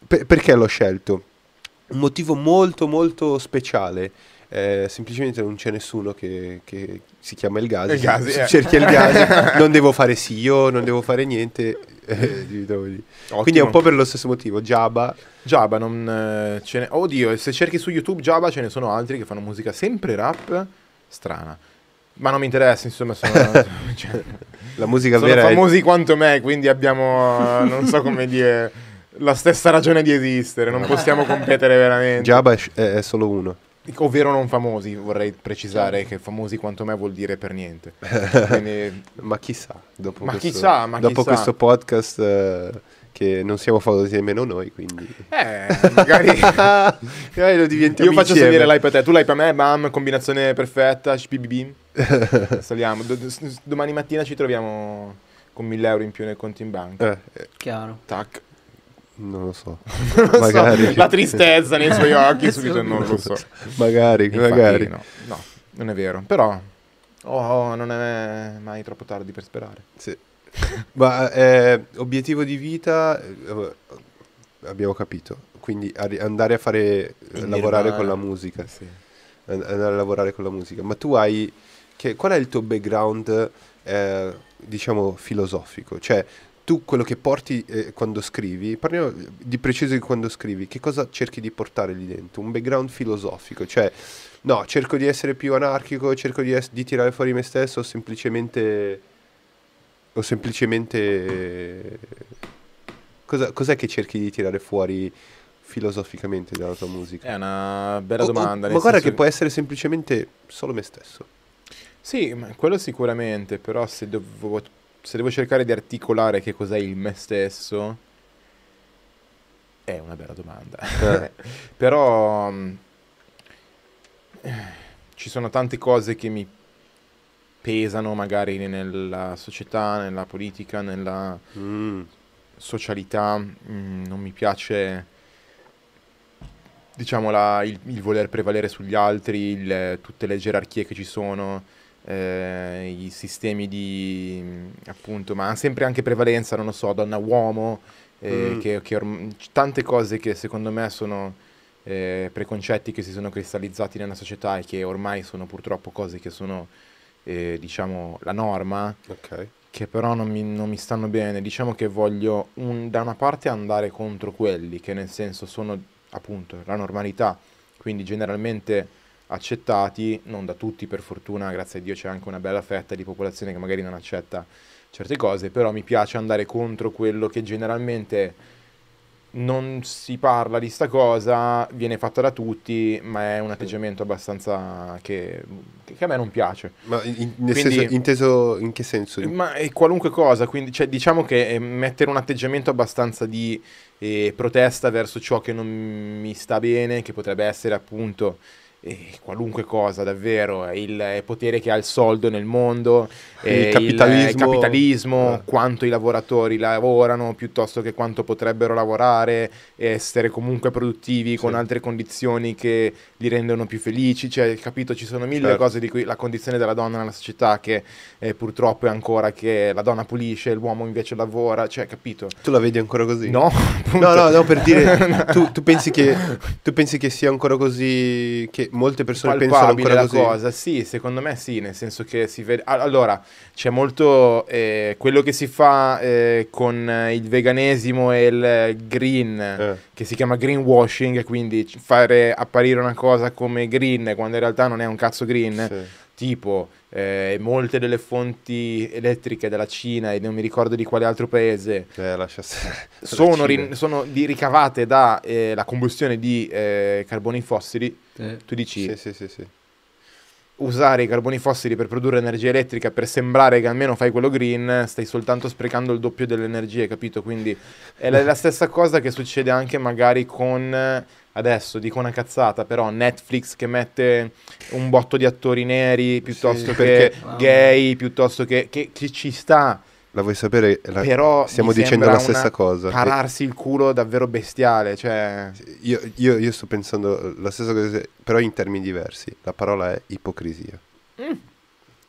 per, perché l'ho scelto? Un motivo molto molto speciale, eh, semplicemente non c'è nessuno che, che si chiama El Gasi, El Gasi eh. cerchi El Gasi, non devo fare sì io, non devo fare niente, eh, quindi è un po' per lo stesso motivo, Giabba. Giabba, non eh, ce ne... Oddio, se cerchi su YouTube Giabba ce ne sono altri che fanno musica sempre rap, strana. Ma non mi interessa, insomma, sono, cioè, la musica sono vera famosi è... quanto me, quindi abbiamo, non so come dire, la stessa ragione di esistere, non possiamo competere veramente. Giabba è, è solo uno. Ovvero non famosi, vorrei precisare che famosi quanto me vuol dire per niente. Quindi... ma chissà, dopo, ma questo, chissà, ma dopo chissà. questo podcast... Eh... che non siamo famosi nemmeno noi, quindi... Eh, magari... magari lo diventiamo. Io faccio insieme. Salire l'iPad a te, tu l'iPad a me, bam, combinazione perfetta, C P B B. Saliamo. Do- domani mattina ci troviamo con mille euro in più nel conto in banca. Eh. Chiaro. Tac. Non lo so. non magari. So. La tristezza nei suoi occhi subito, non lo so. Magari, infatti, magari. No. no, non è vero, però... Oh, non è mai troppo tardi per sperare. Sì. Ma eh, obiettivo di vita eh, abbiamo capito, quindi andare a fare In lavorare Germania. con la musica, sì. andare a lavorare con la musica. Ma tu hai che, qual è il tuo background eh, diciamo filosofico? Cioè tu quello che porti eh, quando scrivi, parliamo di preciso di quando scrivi, che cosa cerchi di portare lì dentro? Un background filosofico, cioè no, cerco di essere più anarchico, cerco di, es- di tirare fuori me stesso, semplicemente... o semplicemente cosa, cos'è che cerchi di tirare fuori filosoficamente dalla tua musica? È una bella domanda. O, o, ma guarda che può essere semplicemente solo me stesso. Sì, ma quello sicuramente, però se devo, se devo cercare di articolare che cos'è il me stesso, è una bella domanda. Eh. Però mh, ci sono tante cose che mi pesano magari nella società, nella politica, nella mm. socialità. Mm, non mi piace, diciamo, la, il, il voler prevalere sugli altri, il, tutte le gerarchie che ci sono, eh, i sistemi di, appunto, ma sempre anche prevalenza, non lo so, donna-uomo, eh, mm. che, che tante cose che secondo me sono... Eh, preconcetti che si sono cristallizzati nella società e che ormai sono purtroppo cose che sono... Eh, diciamo la norma, okay. Che però non mi, non mi stanno bene. Diciamo che voglio un, da una parte andare contro quelli che nel senso sono appunto la normalità, quindi generalmente accettati, non da tutti per fortuna, grazie a Dio c'è anche una bella fetta di popolazione che magari non accetta certe cose, però mi piace andare contro quello che generalmente non si parla di sta cosa, viene fatta da tutti, ma è un atteggiamento abbastanza che, che a me non piace. Ma in, nel quindi, senso, inteso in che senso? Ma è qualunque cosa, quindi cioè, diciamo che mettere un atteggiamento abbastanza di eh, protesta verso ciò che non mi sta bene, che potrebbe essere appunto... E qualunque cosa davvero, il potere che ha il soldo nel mondo, il capitalismo, il capitalismo eh. quanto i lavoratori lavorano piuttosto che quanto potrebbero lavorare, essere comunque produttivi, sì, con altre condizioni che li rendono più felici, cioè, capito, ci sono mille, certo, cose di cui la condizione della donna nella società che eh, purtroppo è ancora che la donna pulisce, l'uomo invece lavora, cioè, capito? Tu la vedi ancora così? No, no, no, no, per dire, tu, tu, pensi che, tu pensi che sia ancora così, che molte persone pensano ancora la così. Cosa, sì, secondo me sì, nel senso che si vede. Allora, c'è molto eh, quello che si fa eh, con il veganesimo e il green, eh. che si chiama greenwashing, quindi fare apparire una cosa come green quando in realtà non è un cazzo green, sì. Tipo eh, molte delle fonti elettriche della Cina e non mi ricordo di quale altro paese, eh, lascia stare. sono, ri sono di ricavate dalla eh, combustione di eh, carboni fossili, eh. tu dici sì, sì, sì, sì. usare i carboni fossili per produrre energia elettrica per sembrare che almeno fai quello green, stai soltanto sprecando il doppio delle energie, capito? Quindi è la, la stessa cosa che succede anche magari con... Adesso dico una cazzata, però Netflix che mette un botto di attori neri piuttosto sì, che wow. gay, piuttosto che, che, che ci sta. La vuoi sapere? La, però stiamo dicendo la stessa cosa. Pararsi il culo davvero bestiale. Cioè... Io, io, io sto pensando la stessa cosa, però in termini diversi. La parola è ipocrisia. Mm.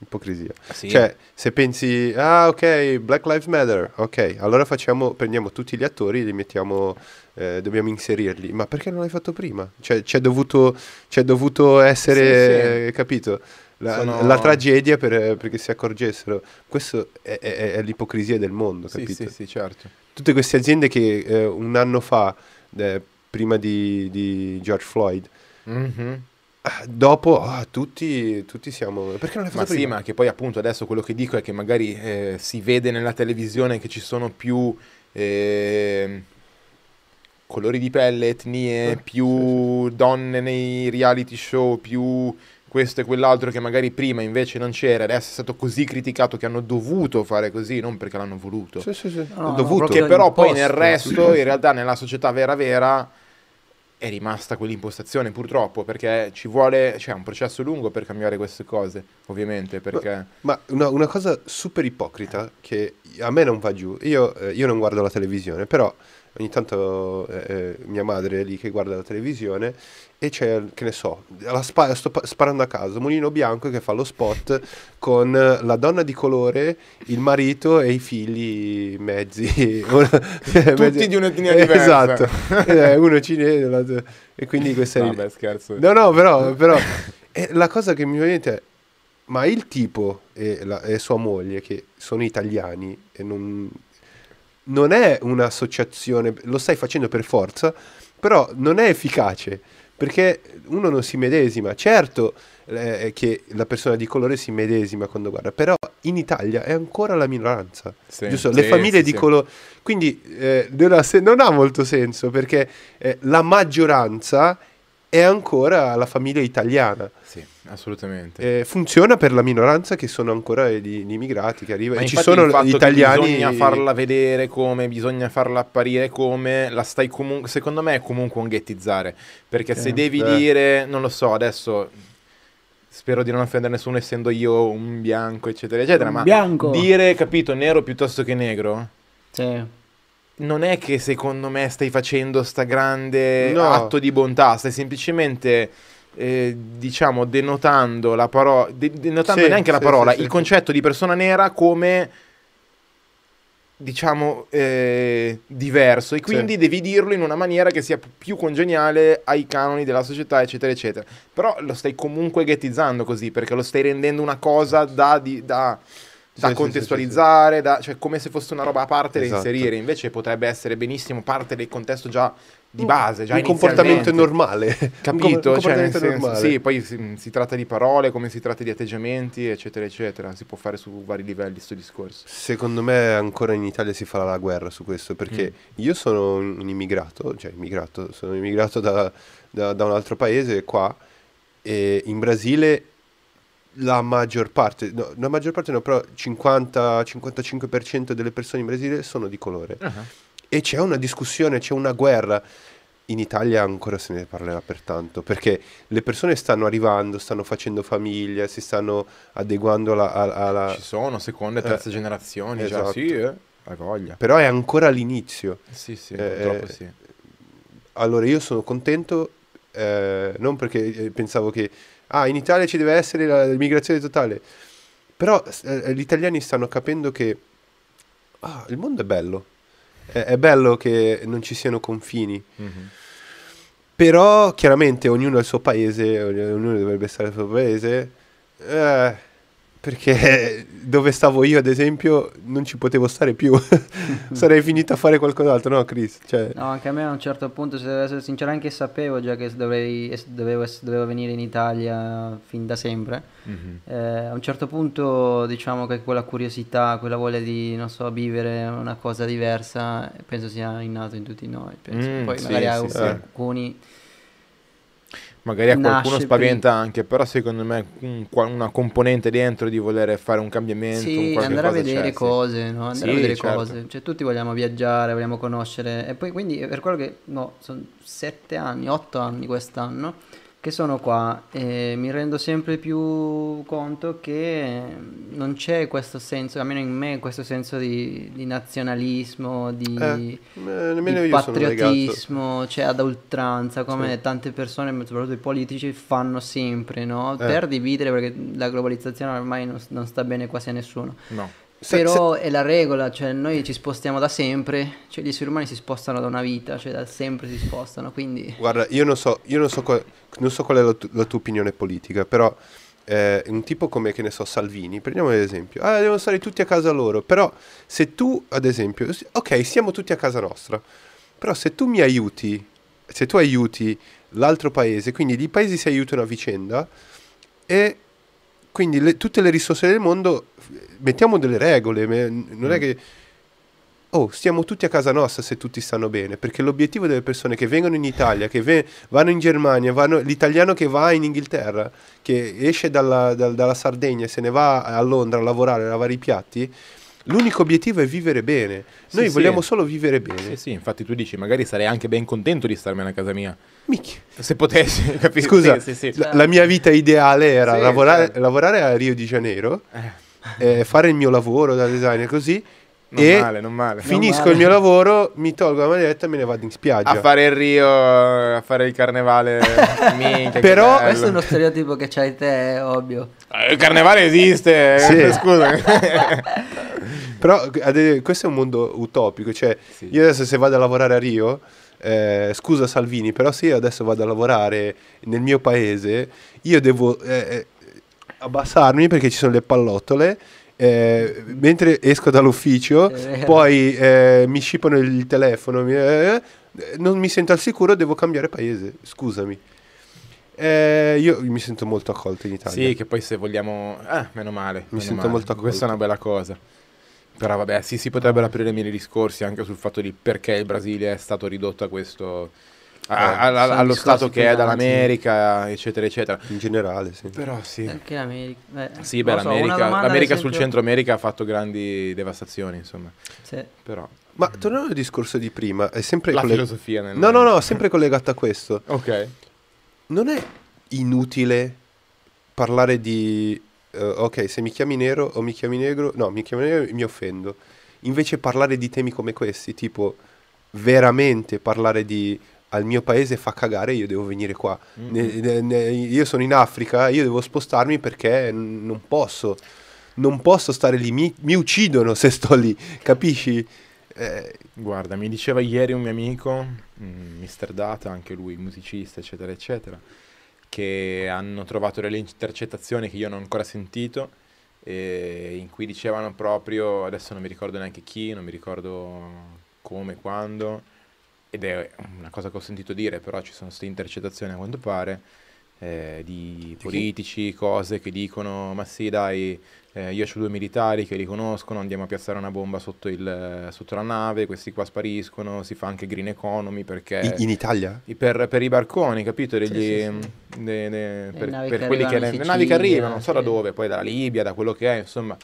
Ipocrisia. Sì. Cioè, se pensi, ah ok, Black Lives Matter, ok, allora facciamo, prendiamo tutti gli attori e li mettiamo, eh, dobbiamo inserirli, ma perché non l'hai fatto prima? Cioè, c'è dovuto, c'è dovuto essere, sì, sì. Eh, capito, la, Sono... la tragedia per, perché si accorgessero. Questo è, è, è l'ipocrisia del mondo, capito? Sì, sì, sì, certo. Tutte queste aziende che eh, un anno fa, eh, prima di, di George Floyd, mm-hmm. dopo oh, tutti, tutti siamo perché non è fatto ma prima? Sì, ma che poi appunto adesso quello che dico è che magari eh, si vede nella televisione che ci sono più eh, colori di pelle, etnie, eh, più sì, sì. donne nei reality show, più questo e quell'altro che magari prima invece non c'era, adesso è stato così criticato che hanno dovuto fare così, non perché l'hanno voluto, sì, sì, sì. No, dovuto. No, che però poi nel resto in realtà nella società vera vera è rimasta quell'impostazione purtroppo, perché ci vuole, cioè, un processo lungo per cambiare queste cose, ovviamente, perché... Ma, ma una, una cosa super ipocrita che a me non va giù, io, eh, io non guardo la televisione, però ogni tanto eh, mia madre è lì che guarda la televisione e c'è, che ne so, la spa sto sparando a caso, Mulino Bianco che fa lo spot con la donna di colore, il marito e i figli mezzi. Tutti mezzi. Di un'etnia diversa. Esatto, eh, uno cinese l'altro. E quindi questa è... Vabbè, scherzo. No, no, però, però è la cosa che mi viene in mente... Ma il tipo e, la, e sua moglie, che sono italiani e non... Non è un'associazione, lo stai facendo per forza, però non è efficace, perché uno non si medesima. Certo eh, che la persona di colore si medesima quando guarda, però in Italia è ancora la minoranza, sì, giusto? Sì, le famiglie sì, di sì. colore... Quindi eh, non, ha non ha molto senso, perché eh, la maggioranza è ancora la famiglia italiana. Sì, assolutamente. Eh, funziona per la minoranza che sono ancora gli, gli immigrati che arrivano. E ci sono gli italiani. Bisogna farla vedere come, bisogna farla apparire come, la stai comunque. Secondo me è comunque un ghettizzare. Perché eh, se devi eh. dire, non lo so, adesso spero di non offendere nessuno, essendo io un bianco, eccetera, eccetera. Un ma bianco. dire, capito, nero piuttosto che negro. Sì. Non è che secondo me stai facendo sta grande no. atto di bontà, stai semplicemente eh, diciamo denotando la parola, de denotando sì, neanche sì, la parola, sì, sì, il sì. concetto di persona nera come diciamo eh, diverso, e quindi sì. devi dirlo in una maniera che sia più congeniale ai canoni della società, eccetera, eccetera. Però lo stai comunque ghettizzando così, perché lo stai rendendo una cosa da... Di, da da sì, contestualizzare, sì, sì, sì. Da, cioè come se fosse una roba a parte da esatto. inserire, invece potrebbe essere benissimo parte del contesto già di base, già un comportamento normale, capito? Com cioè, normale. Senso, sì, poi si, si tratta di parole, come si tratta di atteggiamenti, eccetera, eccetera. Si può fare su vari livelli questo discorso. Secondo me ancora in Italia si farà la guerra su questo, perché mm. io sono un immigrato, cioè immigrato, sono immigrato da, da, da un altro paese qua, e in Brasile la maggior parte, no, la maggior parte no, però cinquanta cinquantacinque per cento delle persone in Brasile sono di colore. Uh-huh. E c'è una discussione, c'è una guerra. In Italia ancora se ne parlerà per tanto, perché le persone stanno arrivando, stanno facendo famiglia, si stanno adeguando alla... alla... Ci sono seconda e terza eh, generazione, esatto. già, sì, eh, hai voglia. Però è ancora all'inizio. Sì, sì, eh, sì. Allora io sono contento, eh, non perché pensavo che ah, in Italia ci deve essere la migrazione totale. Però eh, gli italiani stanno capendo che ah, il mondo è bello. È, è bello che non ci siano confini. Mm-hmm. Però chiaramente ognuno ha il suo paese, ognuno dovrebbe stare al suo paese. Eh, perché dove stavo io, ad esempio, non ci potevo stare più. Sarei finito a fare qualcos'altro, no Chris? Cioè... No, anche a me a un certo punto, se devo essere sincero, anche sapevo già che dovrei, dovevo, dovevo venire in Italia fin da sempre. Mm-hmm. eh, a un certo punto diciamo che quella curiosità, quella voglia di, non so, vivere una cosa diversa, penso sia innato in tutti noi. Penso. Mm, Poi sì, magari sì, alcuni... Sì. Magari a qualcuno Nasce spaventa prima. anche, però secondo me un, una componente dentro di voler fare un cambiamento. Sì, un andare a vedere cose, no? Andare sì, a vedere certo. cose. Cioè tutti vogliamo viaggiare, vogliamo conoscere. E poi quindi per quello che, no, sono sette anni, otto anni quest'anno che sono qua e mi rendo sempre più conto che non c'è questo senso, almeno in me, questo senso di, di nazionalismo, di, eh, di patriottismo, cioè ad oltranza, come sì. tante persone, soprattutto i politici, fanno sempre, no? Eh. Per dividere, perché la globalizzazione ormai non, non sta bene quasi a nessuno. No. Però è la regola, cioè noi ci spostiamo da sempre, cioè gli esseri umani si spostano da una vita, cioè da sempre si spostano, quindi... Guarda, io non so, io non so, qual, non so qual è la, tu, la tua opinione politica, però eh, un tipo come, che ne so, Salvini, prendiamo ad esempio, ah, devono stare tutti a casa loro, però se tu, ad esempio, ok, siamo tutti a casa nostra, però se tu mi aiuti, se tu aiuti l'altro paese, quindi i paesi si aiutano a vicenda, e... Quindi le, tutte le risorse del mondo, mettiamo delle regole, me, non mm. è che... Oh, stiamo tutti a casa nostra se tutti stanno bene, perché l'obiettivo delle persone che vengono in Italia, che ve, vanno in Germania, l'italiano che va in Inghilterra, che esce dalla, dal, dalla Sardegna e se ne va a Londra a lavorare, a lavare i piatti, l'unico obiettivo è vivere bene. Noi sì, vogliamo sì. solo vivere bene. Sì, sì, infatti tu dici, magari sarei anche ben contento di starmene a casa mia. Micchia. Se potessi, capire. Scusa, sì, sì, sì. La, la mia vita ideale era sì, lavorare, sì. lavorare a Rio di Janeiro, eh. Eh, fare il mio lavoro da designer, così. Non e male, non male. Finisco non male. il mio lavoro, mi tolgo la maglietta e me ne vado in spiaggia. A fare il Rio, a fare il carnevale. Minchia, però questo è uno stereotipo che c'hai te, è ovvio. Il carnevale esiste, sì. scusa. Però questo è un mondo utopico, cioè sì. io adesso se vado a lavorare a Rio, eh, scusa Salvini, però se io adesso vado a lavorare nel mio paese, io devo eh, abbassarmi perché ci sono le pallottole. Eh, mentre esco dall'ufficio eh. poi eh, mi scippano il telefono, mi, eh, non mi sento al sicuro, devo cambiare paese, scusami. Eh, io mi sento molto accolto in Italia. Sì, che poi se vogliamo... Eh, meno male. Mi meno sento male. molto accolto. Questa è una bella cosa. Però vabbè, sì, si potrebbero aprire mille discorsi anche sul fatto di perché il Brasile è stato ridotto a questo... a, a, a, allo stato che è dall'America, eccetera, eccetera. In generale, sì. Però sì. Perché l'America? Beh, sì, beh, l'America, so, l'America sul Centro America ha fatto grandi devastazioni, insomma. Sì. Però... Ma tornando al discorso di prima, è sempre... La collega... filosofia nel... No, no, no, sempre collegata a questo. Ok. Non è inutile parlare di... Uh, ok, se mi chiami nero o mi chiami negro... No, mi chiami nero e mi offendo. Invece parlare di temi come questi, tipo... Veramente parlare di... Al mio paese fa cagare, io devo venire qua. Mm. Ne, ne, ne, io sono in Africa, io devo spostarmi perché non posso. Non posso stare lì, mi, mi uccidono se sto lì, capisci? Eh, guarda, mi diceva ieri un mio amico, mister Data, anche lui musicista, eccetera, eccetera, che hanno trovato delle intercettazioni che io non ho ancora sentito, eh, in cui dicevano proprio, adesso non mi ricordo neanche chi, non mi ricordo come, quando, ed è una cosa che ho sentito dire, però ci sono state intercettazioni a quanto pare, eh, di politici, cose che dicono, ma sì dai... Eh, io ho due militari che li conoscono, andiamo a piazzare una bomba sotto, il, sotto la nave, questi qua spariscono, si fa anche green economy perché... In Italia? Per, per i barconi, capito? Degli, sì, sì, sì. De, de, per per che quelli che... Le, le navi che arrivano, non so sì. da dove, poi dalla Libia, da quello che è, insomma...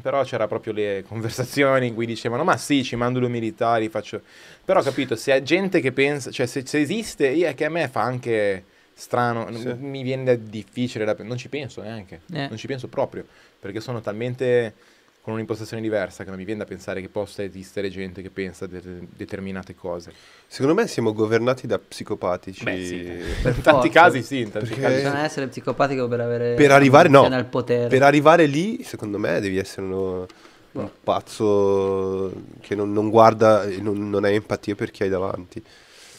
Però c'era proprio le conversazioni in cui dicevano ma sì ci mando due militari, faccio... Però capito, se c'è gente che pensa, cioè se, se esiste, io, che a me fa anche... strano, sì. mi viene difficile, da, non ci penso neanche, eh. non ci penso proprio, perché sono talmente con un'impostazione diversa che non mi viene da pensare che possa esistere gente che pensa de determinate cose. Secondo me siamo governati da psicopatici. Beh, sì. In tanti casi sì, in tanti perché... casi. Bisogna essere psicopatico per avere per arrivare, no. al potere. Per arrivare lì, secondo me, devi essere uno, no. un pazzo che non, non guarda, non, non ha empatia per chi hai davanti.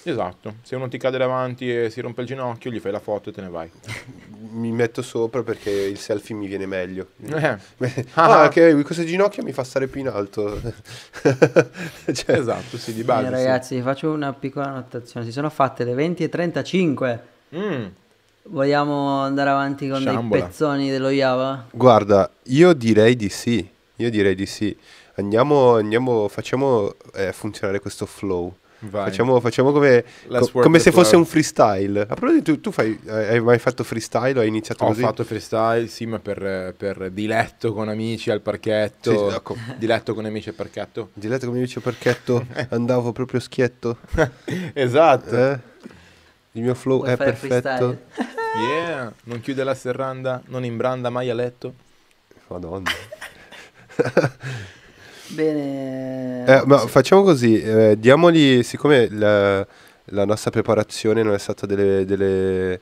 Esatto, se uno ti cade davanti e si rompe il ginocchio, gli fai la foto e te ne vai. Mi metto sopra perché il selfie mi viene meglio. Eh. Ah, ah, che questo ginocchio mi fa stare più in alto. Cioè, esatto, sì, di base. Ragazzi, sì. faccio una piccola annotazione. Si sono fatte le venti e trentacinque. Mm. Vogliamo andare avanti con Sciambola. dei pezzoni dello Giabba? Guarda, io direi di sì. Io direi di sì. Andiamo, andiamo facciamo eh, funzionare questo flow. Facciamo, facciamo come, co come se fosse un freestyle. A proposito, tu, tu fai, hai mai fatto freestyle? Hai iniziato Ho così? Ho fatto freestyle, sì, ma per, per diletto con amici al parchetto. Sì, ecco. Diletto con amici al parchetto. Diletto con amici al parchetto, andavo proprio schietto. Esatto. Eh? Il mio flow Vuoi è perfetto. Yeah, non chiude la serranda, non imbranda mai a letto. Madonna. Bene, eh, ma facciamo così, eh, diamogli, siccome la, la nostra preparazione non è stata delle, delle,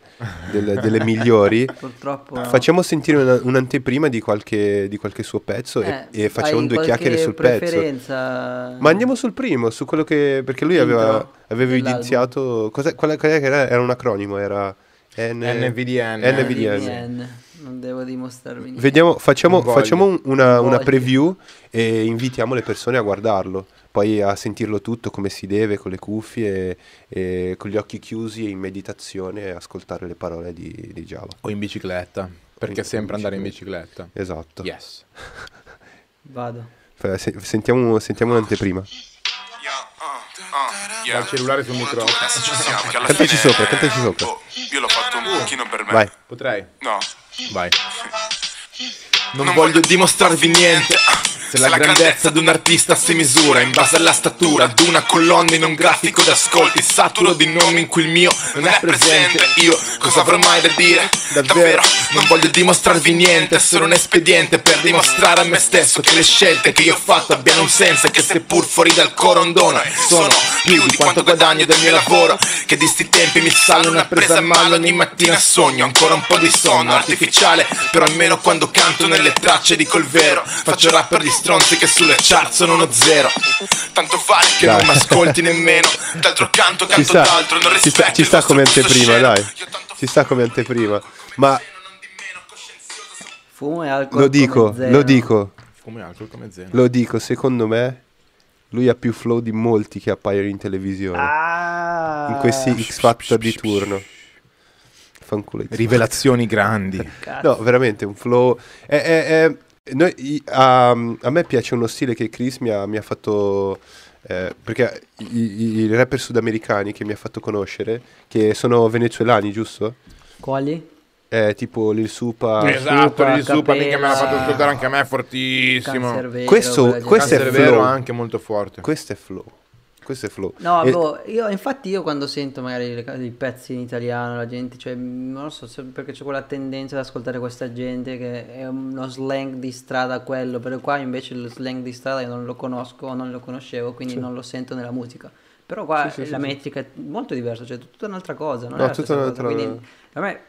delle, delle migliori, purtroppo no. Facciamo sentire un'anteprima un di, qualche, di qualche suo pezzo eh, e, e facciamo due chiacchiere sul preferenza... pezzo. Ma andiamo sul primo, su quello che, perché lui aveva, aveva evidenziato, cos'è, qual è, qual è che era? Era un acronimo, era N... NVDN. NVDN. NVDN. Non devo dimostrarvi niente. Vediamo, facciamo facciamo una, una preview e invitiamo le persone a guardarlo, poi a sentirlo tutto come si deve, con le cuffie, e, e con gli occhi chiusi e in meditazione, e ascoltare le parole di, di Giabba. O in bicicletta, perché in, sempre in andare in bicicletta. Esatto. Yes. Vado. Se, sentiamo sentiamo un'anteprima. Ah, yeah. Dal cellulare sul microfono. Cantaci sopra, cantaci sopra. Oh, io l'ho fatto un pochino per me. Vai. Potrei? No. Vai. Non, non voglio dimostrarvi niente. Se la grandezza di un artista si misura in base alla statura ad una colonna in un grafico d'ascolti, saturo di nomi in cui il mio non è presente. Io cosa avrò mai da dire? Davvero non voglio dimostrarvi niente, è solo un espediente per dimostrare a me stesso che le scelte che io ho fatto abbiano un senso e che seppur fuori dal corondone sono più di quanto guadagno del mio lavoro, che di sti tempi mi sale una presa a mano. Ogni mattina sogno ancora un po' di sonno artificiale, però almeno quando canto nelle tracce dico il vero. Faccio rapper di stronzi che sulle chart sono uno zero, tanto vale che dai. non mi ascolti nemmeno. D'altro canto canto d'altro, non rispetto. Ci sta, ci sta come anteprima, dai. Ci sta come anteprima. Ma fumo e alcol lo dico, come zero. Lo dico. Fumo e alcol come zero. Lo dico, secondo me lui ha più flow di molti che appaiono in televisione. Ah. In questi X Factor di turno. Fanculo. Rivelazioni grandi. Cazzo. No, veramente un flow è, è, è... Noi, a, a me piace uno stile che Chris mi ha, mi ha fatto eh, perché i, i rapper sudamericani che mi ha fatto conoscere, che sono venezuelani, giusto? Quali? Eh, tipo Lil Supa. Esatto, Lil Supa, mica me l'ha fatto ascoltare anche a me, è fortissimo. Questo, questo è vero, anche molto forte. Questo è flow. Questo è flow. No, e... boh, io infatti io quando sento magari le, i pezzi in italiano, la gente, cioè non lo so, perché c'è quella tendenza ad ascoltare questa gente che è uno slang di strada quello, però qua invece lo slang di strada io non lo conosco, non lo conoscevo, quindi sì, non lo sento nella musica. Però qua sì, sì, la sì, metrica sì, è molto diversa, cioè tutta un'altra cosa, non no, è tutta un'altra cosa, quindi a me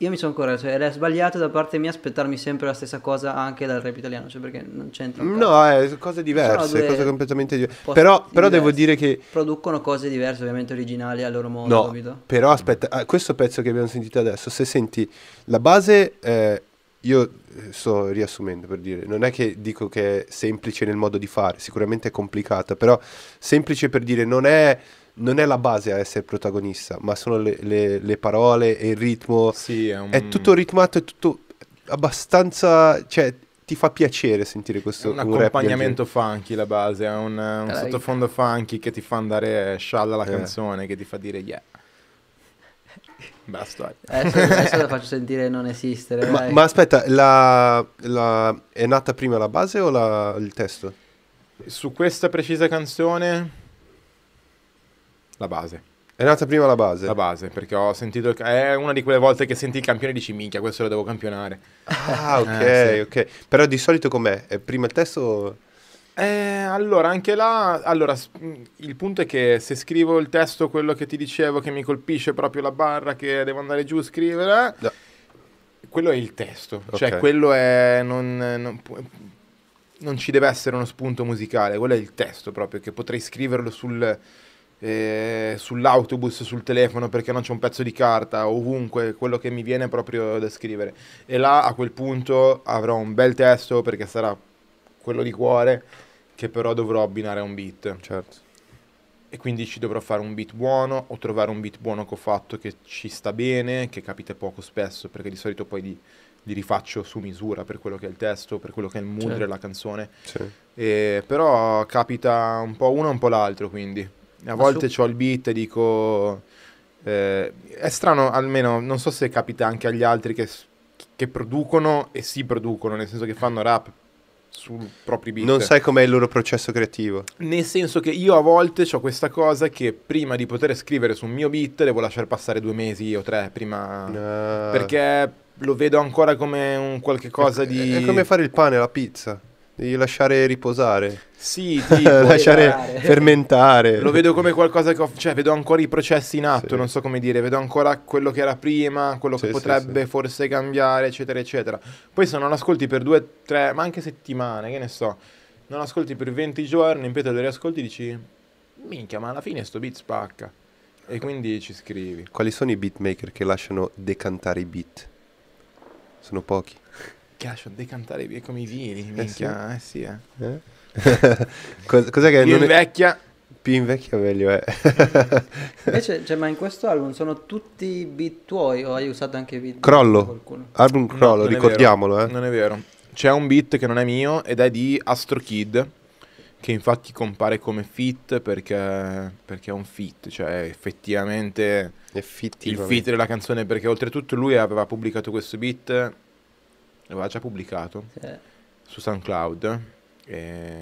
io mi sono corretto, cioè era sbagliato da parte mia aspettarmi sempre la stessa cosa anche dal rap italiano, cioè perché non c'entra. No, eh, cose diverse, cose completamente diverse. Però, però diverse. Devo dire che producono cose diverse, ovviamente originali al loro modo, no, capito? Però aspetta, questo pezzo che abbiamo sentito adesso, se senti la base, eh, io sto riassumendo per dire, non è che dico che è semplice nel modo di fare, sicuramente è complicata, però semplice per dire non è... non è la base a essere protagonista, ma sono le, le, le parole e il ritmo. Sì, è, un... è tutto ritmato, è tutto abbastanza... cioè, ti fa piacere sentire questo. È un, un accompagnamento funky la base, è un, un sottofondo funky che ti fa andare scialla la eh. canzone, che ti fa dire yeah. Basta. Adesso, adesso la faccio sentire non esistere. Ma, ma aspetta, la, la, è nata prima la base o la, il testo? Su questa precisa canzone... la base. È nata prima la base? La base, perché ho sentito... è una di quelle volte che senti il campione e dici minchia, questo lo devo campionare. Ah, ok, eh, sì, ok. Però di solito com'è? È prima il testo? Eh, allora, anche là... allora, il punto è che se scrivo il testo, quello che ti dicevo, che mi colpisce proprio la barra, che devo andare giù a scrivere, no, quello è il testo. Okay. Cioè, quello è... non, non, non ci deve essere uno spunto musicale, quello è il testo proprio, che potrei scriverlo sul... Eh, sull'autobus, sul telefono, perché non c'è un pezzo di carta, ovunque, quello che mi viene proprio da scrivere. E là a quel punto avrò un bel testo, perché sarà quello di cuore, che però dovrò abbinare a un beat. Certo. E quindi ci dovrò fare un beat buono, o trovare un beat buono che ho fatto, che ci sta bene, che capita poco spesso, perché di solito poi li, li rifaccio su misura per quello che è il testo, per quello che è il mood, certo, della canzone. Certo. E, però capita un po' uno e un po' l'altro, quindi a volte ho il beat e dico, eh, è strano, almeno non so se capita anche agli altri che, che producono e si producono, nel senso che fanno rap sul proprio beat. Non sai com'è il loro processo creativo. Nel senso che io a volte ho questa cosa che prima di poter scrivere su un mio beat devo lasciar passare due mesi o tre prima, no, perché lo vedo ancora come un qualche cosa è, di... è come fare il pane alla pizza. Devi lasciare riposare. Sì, tipo, lasciare dare. fermentare. Lo vedo come qualcosa che ho, cioè vedo ancora i processi in atto, sì, non so come dire, vedo ancora quello che era prima, quello sì, che potrebbe sì, forse cambiare, eccetera, eccetera. Poi se non ascolti per due, tre, ma anche settimane, che ne so, non ascolti per venti giorni, in pietà lo riascolti e dici, minchia, ma alla fine sto beat spacca. E quindi ci scrivi. Quali sono i beatmaker che lasciano decantare i beat? Sono pochi. Che lascio decantare come i vini, minchia, eh sì, eh. Sì, eh. eh? Cos cos'è che più non invecchia? È... più invecchia meglio è. Invece, cioè, ma in questo album sono tutti beat tuoi o hai usato anche beat Crollo, di qualcuno? Album Crollo, no, ricordiamolo, eh. Non è vero. C'è un beat che non è mio ed è di Astro Kid, che infatti compare come feat perché, perché è un feat, cioè effettivamente il feat della canzone, perché oltretutto lui aveva pubblicato questo beat, l'aveva già pubblicato, sì, su SoundCloud, e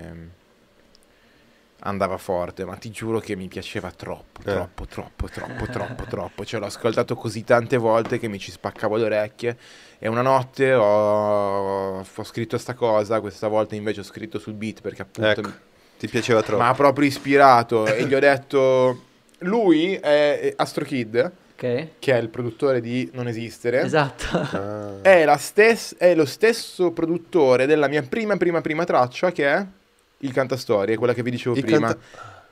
andava forte, ma ti giuro che mi piaceva troppo, eh. troppo, troppo, troppo, troppo, troppo. Cioè l'ho ascoltato così tante volte che mi ci spaccavo le orecchie, e una notte ho, ho scritto sta cosa, questa volta invece ho scritto sul beat perché appunto... Ecco, mi... ti piaceva troppo. Ma proprio ispirato, e gli ho detto... Lui è Astro Kid... Okay. Che è il produttore di Non Esistere. Esatto. Ah. È, la stes è lo stesso produttore della mia prima prima prima traccia, che è il Cantastorie, quella che vi dicevo il prima.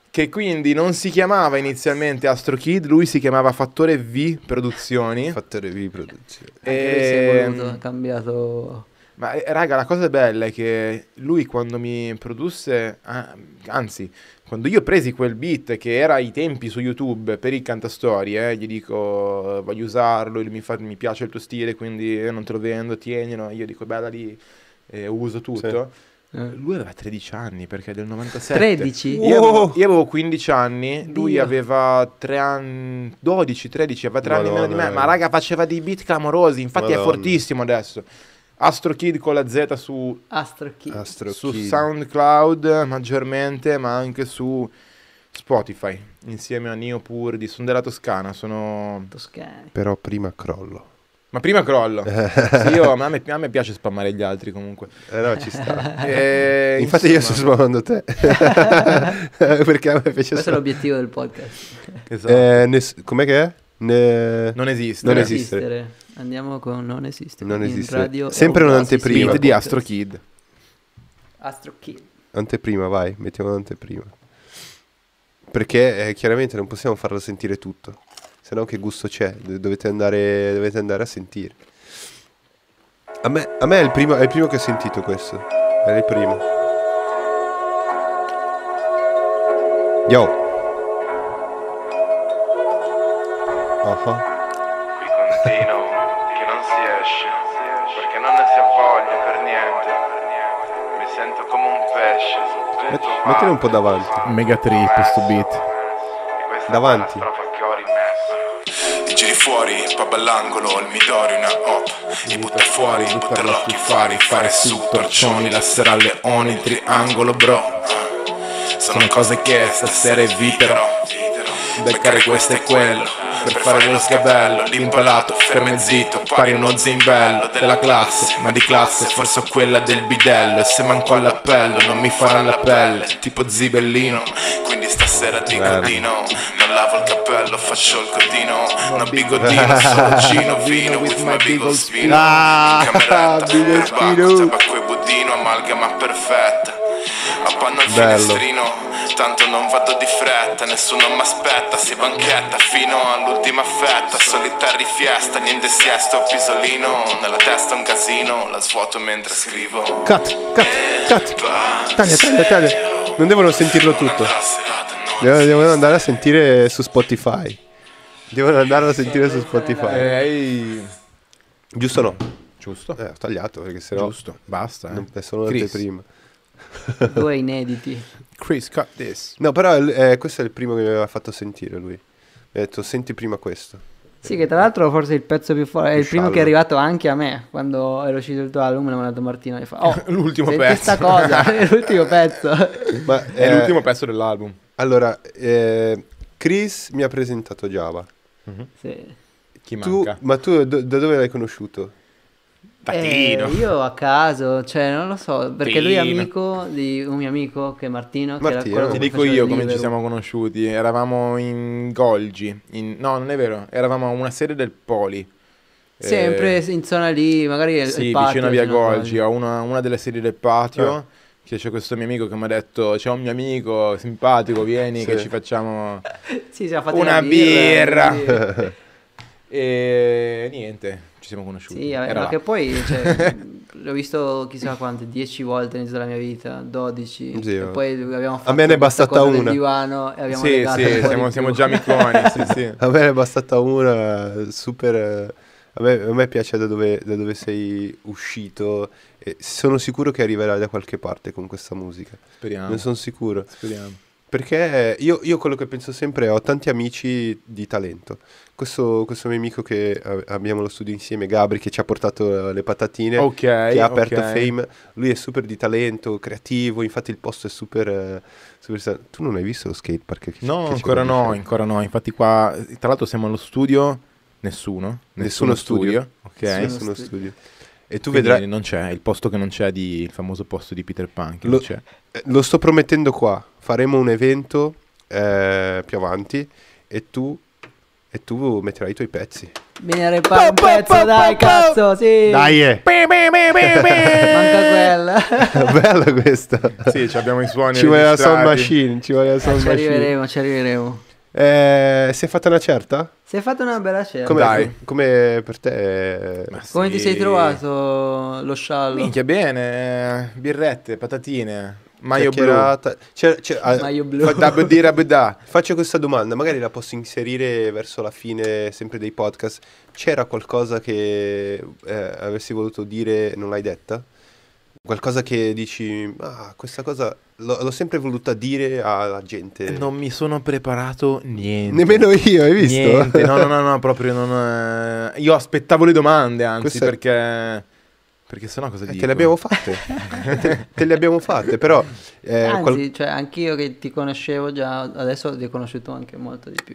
Che quindi non si chiamava inizialmente Astro Kid, lui si chiamava Fattore V Produzioni. Fattore V Produzioni. E lui si è cambiato. Ma raga, la cosa bella è che lui quando mi produsse, ah, anzi, quando io presi quel beat che era ai tempi su YouTube per il Cantastorie, eh, gli dico voglio usarlo, lui mi, fa, mi piace il tuo stile, quindi non te lo vendo, tienilo, io dico bella lì, eh, uso tutto. Sì. Eh, lui aveva tredici anni perché è del novantasette. tredici? Wow. Io, avevo, io avevo quindici anni, lui Dio. aveva tre anni, dodici, tredici, aveva tre Madonna. anni meno di me. Ma raga, faceva dei beat clamorosi, infatti Madonna. è fortissimo adesso. Astro Kid con la Z su Astro Kid. Astro su Kid. SoundCloud maggiormente, ma anche su Spotify, insieme a Neo Purdi. Sono della Toscana, sono... Toscani. Però prima Crollo. Ma prima Crollo. Sì, io, ma a, me, a me piace spammare gli altri comunque. Eh no, ci sta. E, Infatti insomma... io sto spammando te. Perché a me piace. Questo è l'obiettivo del podcast. Esatto. Eh, com'è che è? Ne... Non esiste. Non esistere. Andiamo con non esiste. Non esiste. Radio Sempre un'anteprima di Astro Kid. Astro Kid. Anteprima, vai, mettiamo un'anteprima. Perché eh, chiaramente non possiamo farlo sentire tutto. Se no che gusto c'è, dovete andare, dovete andare a sentire. A me, a me è, il primo, è il primo che ho sentito questo. Era il primo. Yo. Uh-huh. Il contino che non si esce, perché non ne si avvoglia per niente, per niente. Mi sento come un pesce sotto. Mettilo un po' davanti. Mega trip questo beat. Davanti. Giri fuori, pub all'angolo, il midori, una hop. E butta fuori, butta l'occhio, fari, fare su, torcioni, la sera leoni, triangolo bro. Sono cose che stasera eviterò. Beccare questo e quello per fare uno sgabello, l'impalato, fermo e zitto, pari uno zimbello della classe, ma di classe forse ho quella del bidello. E se manco all'appello non mi faranno la pelle, tipo Zibellino. Quindi stasera dico di no, non lavo il cappello, faccio il codino. Non bigodino, solo cino, vino, with my beagle spino. In cameretta, erbacco, tabacco e budino, amalgama perfetta. Appanno il finestrino, tanto non vado di fretta, nessuno m'aspetta, si banchetta fino all'ultima fetta, solitari fiesta, niente siesto, pisolino, nella testa un casino, la svuoto mentre scrivo. Cut, cut, cut, taglia, taglia, taglia, non devono sentirlo tutto, devono, devono andare a sentire su Spotify, devono andare a sentire su Spotify, ehi. Giusto o no? Giusto, eh, ho tagliato perché sennò giusto, basta, eh. Non è solo l'anteprima. Due inediti. Chris, cut this. No, però eh, questo è il primo che mi aveva fatto sentire lui. Mi ha detto senti prima questo. Sì, che tra l'altro forse il pezzo più forte è il primo che è arrivato anche a me quando era uscito il tuo album. Me l'ha mandato Martino e fa: oh, l'ultimo pezzo. Questa cosa è l'ultimo pezzo. Ma è eh, l'ultimo pezzo dell'album. Allora, eh, Chris mi ha presentato Giabba. Mm-hmm. Sì. Chi manca? Tu, ma tu do, da dove l'hai conosciuto? Eh, io a caso, cioè non lo so, perché Tino. Lui è amico di un mio amico che è Martino, Martino. Che era quello ti dico io come libero. Ci siamo conosciuti, eravamo in Golgi, in... no non è vero, eravamo una serie del Poli. Sempre eh... in zona lì, magari il, sì, il Patio. Sì, vicino a via Golgi, a una, una delle serie del Patio, eh. Che c'è questo mio amico che mi ha detto c'è un mio amico simpatico, vieni sì. Che ci facciamo sì, siamo fatti una, una birra, birra. Sì. E niente, ci siamo conosciuti. Sì, ma che poi cioè, l'ho visto chissà quante, dieci volte all'inizio della mia vita, dodici. Sì, e poi abbiamo fatto a me ne è bastata una. Divano e abbiamo sì, sì, siamo, siamo già amiconi. Sì, sì. A me ne è bastata una, super. A me, a me piace da dove, da dove sei uscito. E sono sicuro che arriverai da qualche parte con questa musica. Speriamo. Ne sono sicuro. Speriamo. Perché io, io quello che penso sempre è ho tanti amici di talento. Questo, questo mio amico che abbiamo lo studio insieme, Gabri, che ci ha portato le patatine, okay, che ha aperto okay. Fame, lui è super di talento, creativo, infatti il posto è super... super... Tu non hai visto lo skatepark? Che no, che ancora no, fare? Ancora no. Infatti qua, tra l'altro siamo allo studio, nessuno. Nessuno, nessuno studio. Studio. Ok, nessuno studio. studio. E tu quindi vedrai... non c'è, il posto che non c'è, di, il famoso posto di Peter Pan che lo, non c'è. Eh, lo sto promettendo qua, faremo un evento eh, più avanti e tu, e tu metterai i tuoi pezzi. Mi repara un pezzo, dai cazzo, sì! Dai! Eh. Manca quella! Bella questa! Sì, abbiamo i suoni ci vuole la sound machine, ci vuole la sound eh, machine. Ci arriveremo, ci arriveremo. Eh, si è fatta una certa? Si è fatta una bella certa. Come, dai. Come per te? Ma come sì. Ti sei trovato lo sciallo? Minchia bene, birrette, patatine, maio blu. C'è, c'è, maio blu. Faccio questa domanda, magari la posso inserire verso la fine sempre dei podcast. C'era qualcosa che eh, avessi voluto dire non l'hai detta? Qualcosa che dici, ah, questa cosa l'ho sempre voluta dire alla gente. Non mi sono preparato niente. Nemmeno io, hai visto? Niente, no, no, no, no, proprio non... Io aspettavo le domande, anzi, questa... perché... Perché sennò cosa eh, dico? Te le abbiamo fatte, te, te le abbiamo fatte, però... Eh, anzi, qual... cioè, anch'io che ti conoscevo già, adesso ti ho conosciuto anche molto di più.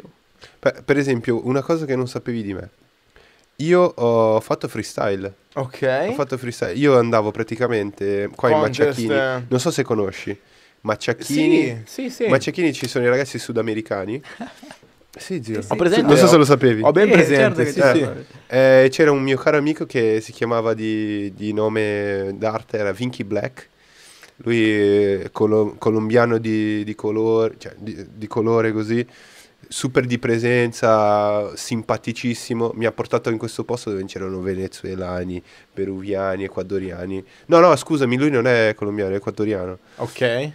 Per, per esempio, una cosa che non sapevi di me. Io ho fatto freestyle. Ok. Ho fatto freestyle. Io andavo praticamente qua Contest. in Macciachini. Non so se conosci Macciachini. Sì, sì, sì. Macciachini ci sono i ragazzi sudamericani. Sì, zio. Sì, ho presente. Non so se lo sapevi. Ho ben presente. Eh, certo sì, sì. Sì. Eh, c'era un mio caro amico che si chiamava di, di nome d'arte, era Vinky Black. Lui colo colombiano di, di colore, cioè di, di colore così. Super di presenza, simpaticissimo. Mi ha portato in questo posto dove c'erano venezuelani, peruviani, ecuadoriani. No, no, scusami, lui non è colombiano, è ecuadoriano. Ok.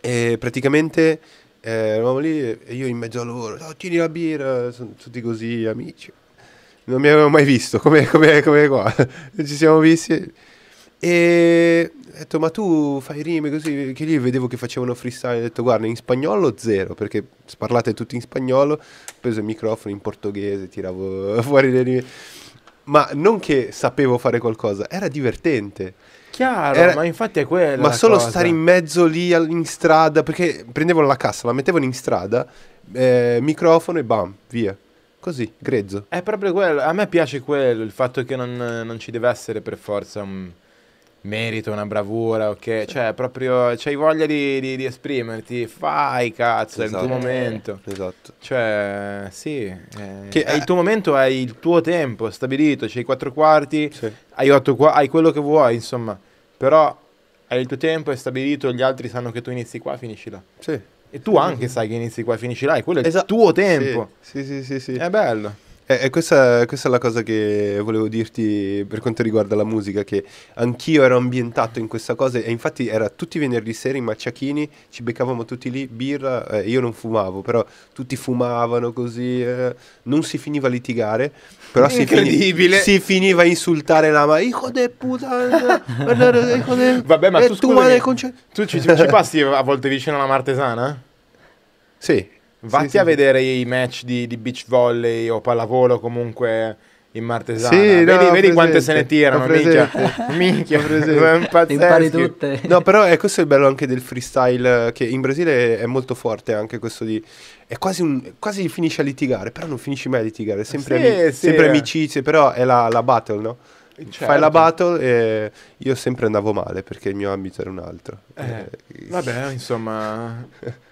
E praticamente eh, eravamo lì e io in mezzo a loro, oh, tieni la birra, sono tutti così amici. Non mi avevano mai visto, come qua. Ci siamo visti e ho detto, ma tu fai rime così, che lì vedevo che facevano freestyle, ho detto, guarda, in spagnolo zero, perché parlate tutti in spagnolo, ho preso il microfono in portoghese, tiravo fuori le rime, ma non che sapevo fare qualcosa, era divertente. Chiaro, era, ma infatti è quello. Ma solo cosa. stare in mezzo lì in strada, perché prendevano la cassa, la mettevano in strada, eh, microfono e bam, via. Così, grezzo. È proprio quello, a me piace quello, il fatto che non, non ci deve essere per forza un... merito, una bravura, ok? Cioè, proprio c'hai voglia di, di, di esprimerti, fai cazzo, esatto. È il tuo momento. Esatto. Cioè, sì, eh, che è il tuo momento, hai il tuo tempo stabilito, c'hai i quattro quarti, sì. hai, otto qua hai quello che vuoi, insomma. Però hai il tuo tempo, è stabilito, gli altri sanno che tu inizi qua, finisci là. Sì. E tu anche sai che inizi qua, finisci là, e quello è Esa il tuo tempo. Sì, sì, sì, sì, sì. È bello. E questa, questa è la cosa che volevo dirti per quanto riguarda la musica, che anch'io ero ambientato in questa cosa e infatti era tutti i venerdì sera in Macciachini, ci beccavamo tutti lì, birra, eh, io non fumavo, però tutti fumavano così, eh, non si finiva a litigare, però si, fini, si finiva a insultare la ma hijo de puta, hijo de... Vabbè, ma eh, tu, scusami, tu ci, ci passi a volte vicino alla Martesana? Sì. Vatti sì, a sì. vedere i match di, di beach volley o pallavolo comunque in Martesana. Sì, vedi, no, vedi presente, quante se ne tirano, minchia. Minchia, impari tutte. No, però è questo è il bello anche del freestyle, che in Brasile è molto forte anche questo di... È quasi, un, quasi finisce a litigare, però non finisci mai a litigare, sempre, sì, ami, sì, sempre amicizie, però è la, la battle, no? Certo. Fai la battle e io sempre andavo male perché il mio ambito era un altro. Eh, eh, vabbè, insomma...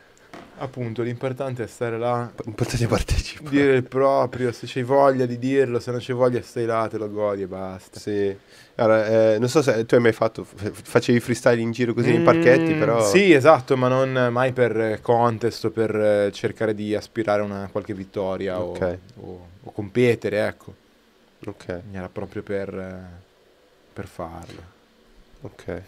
Appunto, l'importante è stare là. L'importante è partecipare. Dire il proprio, se c'hai voglia di dirlo, se non c'hai voglia stai là, te lo godi e basta. Sì. Allora, eh, non so se tu hai mai fatto, facevi freestyle in giro così mm, nei parchetti, però... Sì, esatto, ma non mai per contest o per cercare di aspirare a una qualche vittoria okay. o, o, o competere, ecco. Ok. Era proprio per, per farlo. Ok.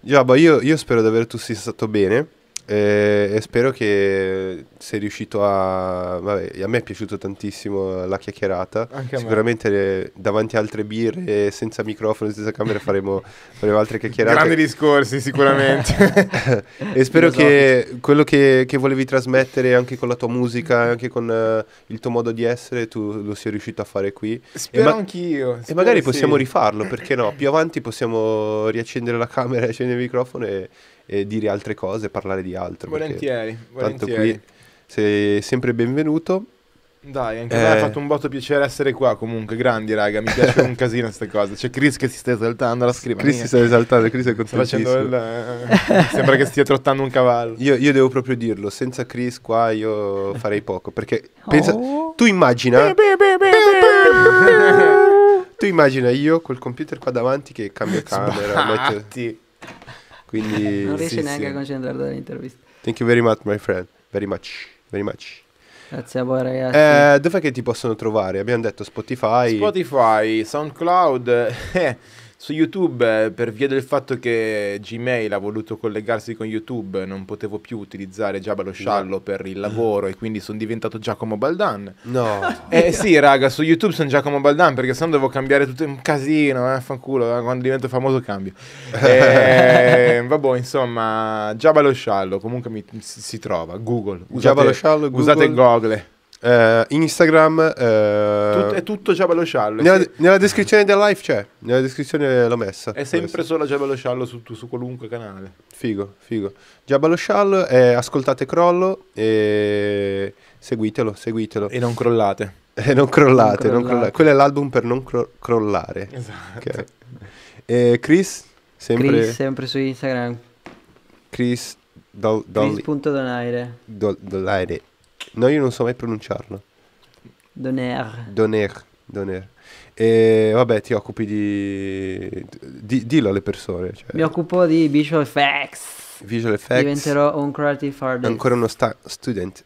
Giabba, io, io spero davvero tu sia stato bene. Eh, e spero che sei riuscito a... Vabbè, a me è piaciuto tantissimo la chiacchierata. Anche sicuramente le, davanti a altre birre, senza microfono, senza camera faremo, faremo altre chiacchierate. Grandi discorsi sicuramente. E spero che quello che, che volevi trasmettere anche con la tua musica, anche con uh, il tuo modo di essere, tu lo sia riuscito a fare qui. Spero anch'io. E magari sì. possiamo rifarlo, perché no? Più avanti possiamo riaccendere la camera, accendere il microfono e... e dire altre cose, parlare di altro. Volentieri, volentieri. Tanto qui sei sempre benvenuto. Dai, anche eh. me ha fatto un botto piacere essere qua. Comunque, grandi raga, mi piace un casino queste cose. C'è Chris che si sta esaltando alla scrivania. Chris si sta esaltando, Chris è contentissimo. Il, eh, sembra che stia trottando un cavallo. Io, io devo proprio dirlo, senza Chris qua io farei poco. Perché pensa, oh. tu immagina... tu immagina io col computer qua davanti che cambia camera. Metti... Quindi, non riesce sì, neanche sì. a concentrarti dall'intervista. Thank you very much, my friend. Very much, very much. Grazie a voi, ragazzi. Eh, Dov'è che ti possono trovare? Abbiamo detto Spotify, Spotify, SoundCloud. Eh, su YouTube, per via del fatto che Gmail ha voluto collegarsi con YouTube, non potevo più utilizzare Giabba Lo Sciallo no. per il lavoro, e quindi sono diventato Giacomo Baldan. No. Eh sì, raga, su YouTube sono Giacomo Baldan, perché sennò devo cambiare tutto, un casino, eh, fanculo, quando divento famoso cambio. E, vabbè, insomma, Giabba Lo Sciallo, comunque mi, si, si trova, Google. Usate Lo Sciallo, Google. Usate Google. Uh, Instagram uh... Tut è tutto Giabba Lo Sciallo nella, sì. nella descrizione del live c'è, nella descrizione l'ho messa, è sempre solo Giabba Lo Sciallo su, su qualunque canale. Figo, figo Giabba Lo Sciallo, eh, ascoltate Crollo e seguitelo, seguitelo e non crollate, e non crollate, non crollate. Non crollate. Quello è l'album per non cro crollare esatto. Okay. eh, Chris, sempre... Chris sempre su Instagram, Chris do Chris.donaire do Donaire. No, io non so mai pronunciarlo. Donaire. Donaire. Donaire. E vabbè, ti occupi di... di dillo alle persone. Cioè. Mi occupo di visual effects. Visual effects. Diventerò un creative artist. Ancora uno student.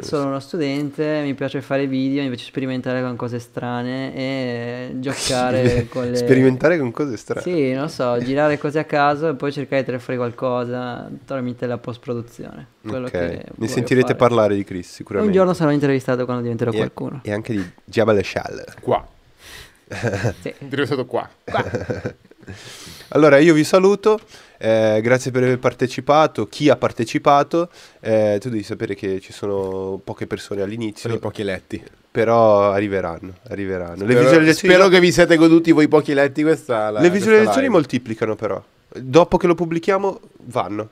Sono uno studente, mi piace fare video, mi piace sperimentare con cose strane e giocare con le... Sperimentare con cose strane? Sì, non so, girare cose a caso e poi cercare di trarre qualcosa tramite la post-produzione. Quello okay. che ne sentirete fare. Parlare di Chris sicuramente. Un giorno sarò intervistato quando diventerò e qualcuno. E anche di Giabba Lo Sciallo. Qua. Sì. Intervistato qua. Qua. Allora io vi saluto, eh, grazie per aver partecipato, chi ha partecipato, eh, tu devi sapere che ci sono poche persone all'inizio. Sono i pochi eletti. Però arriveranno, arriveranno. Spero, le visualizzazioni... spero che vi siete goduti voi pochi eletti questa la, Le visualizzazioni moltiplicano però, dopo che lo pubblichiamo vanno.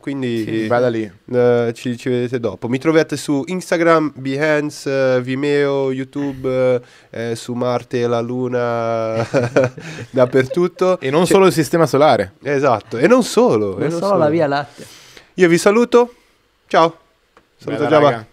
Quindi sì, vada lì. Eh, ci, ci vedete dopo. Mi trovate su Instagram, Behance, eh, Vimeo, YouTube, eh, su Marte, la Luna, dappertutto. E non solo il sistema solare. Esatto, e non solo. Non, e non solo, solo la Via Lattea. Io vi saluto, ciao. Saluto Giabba.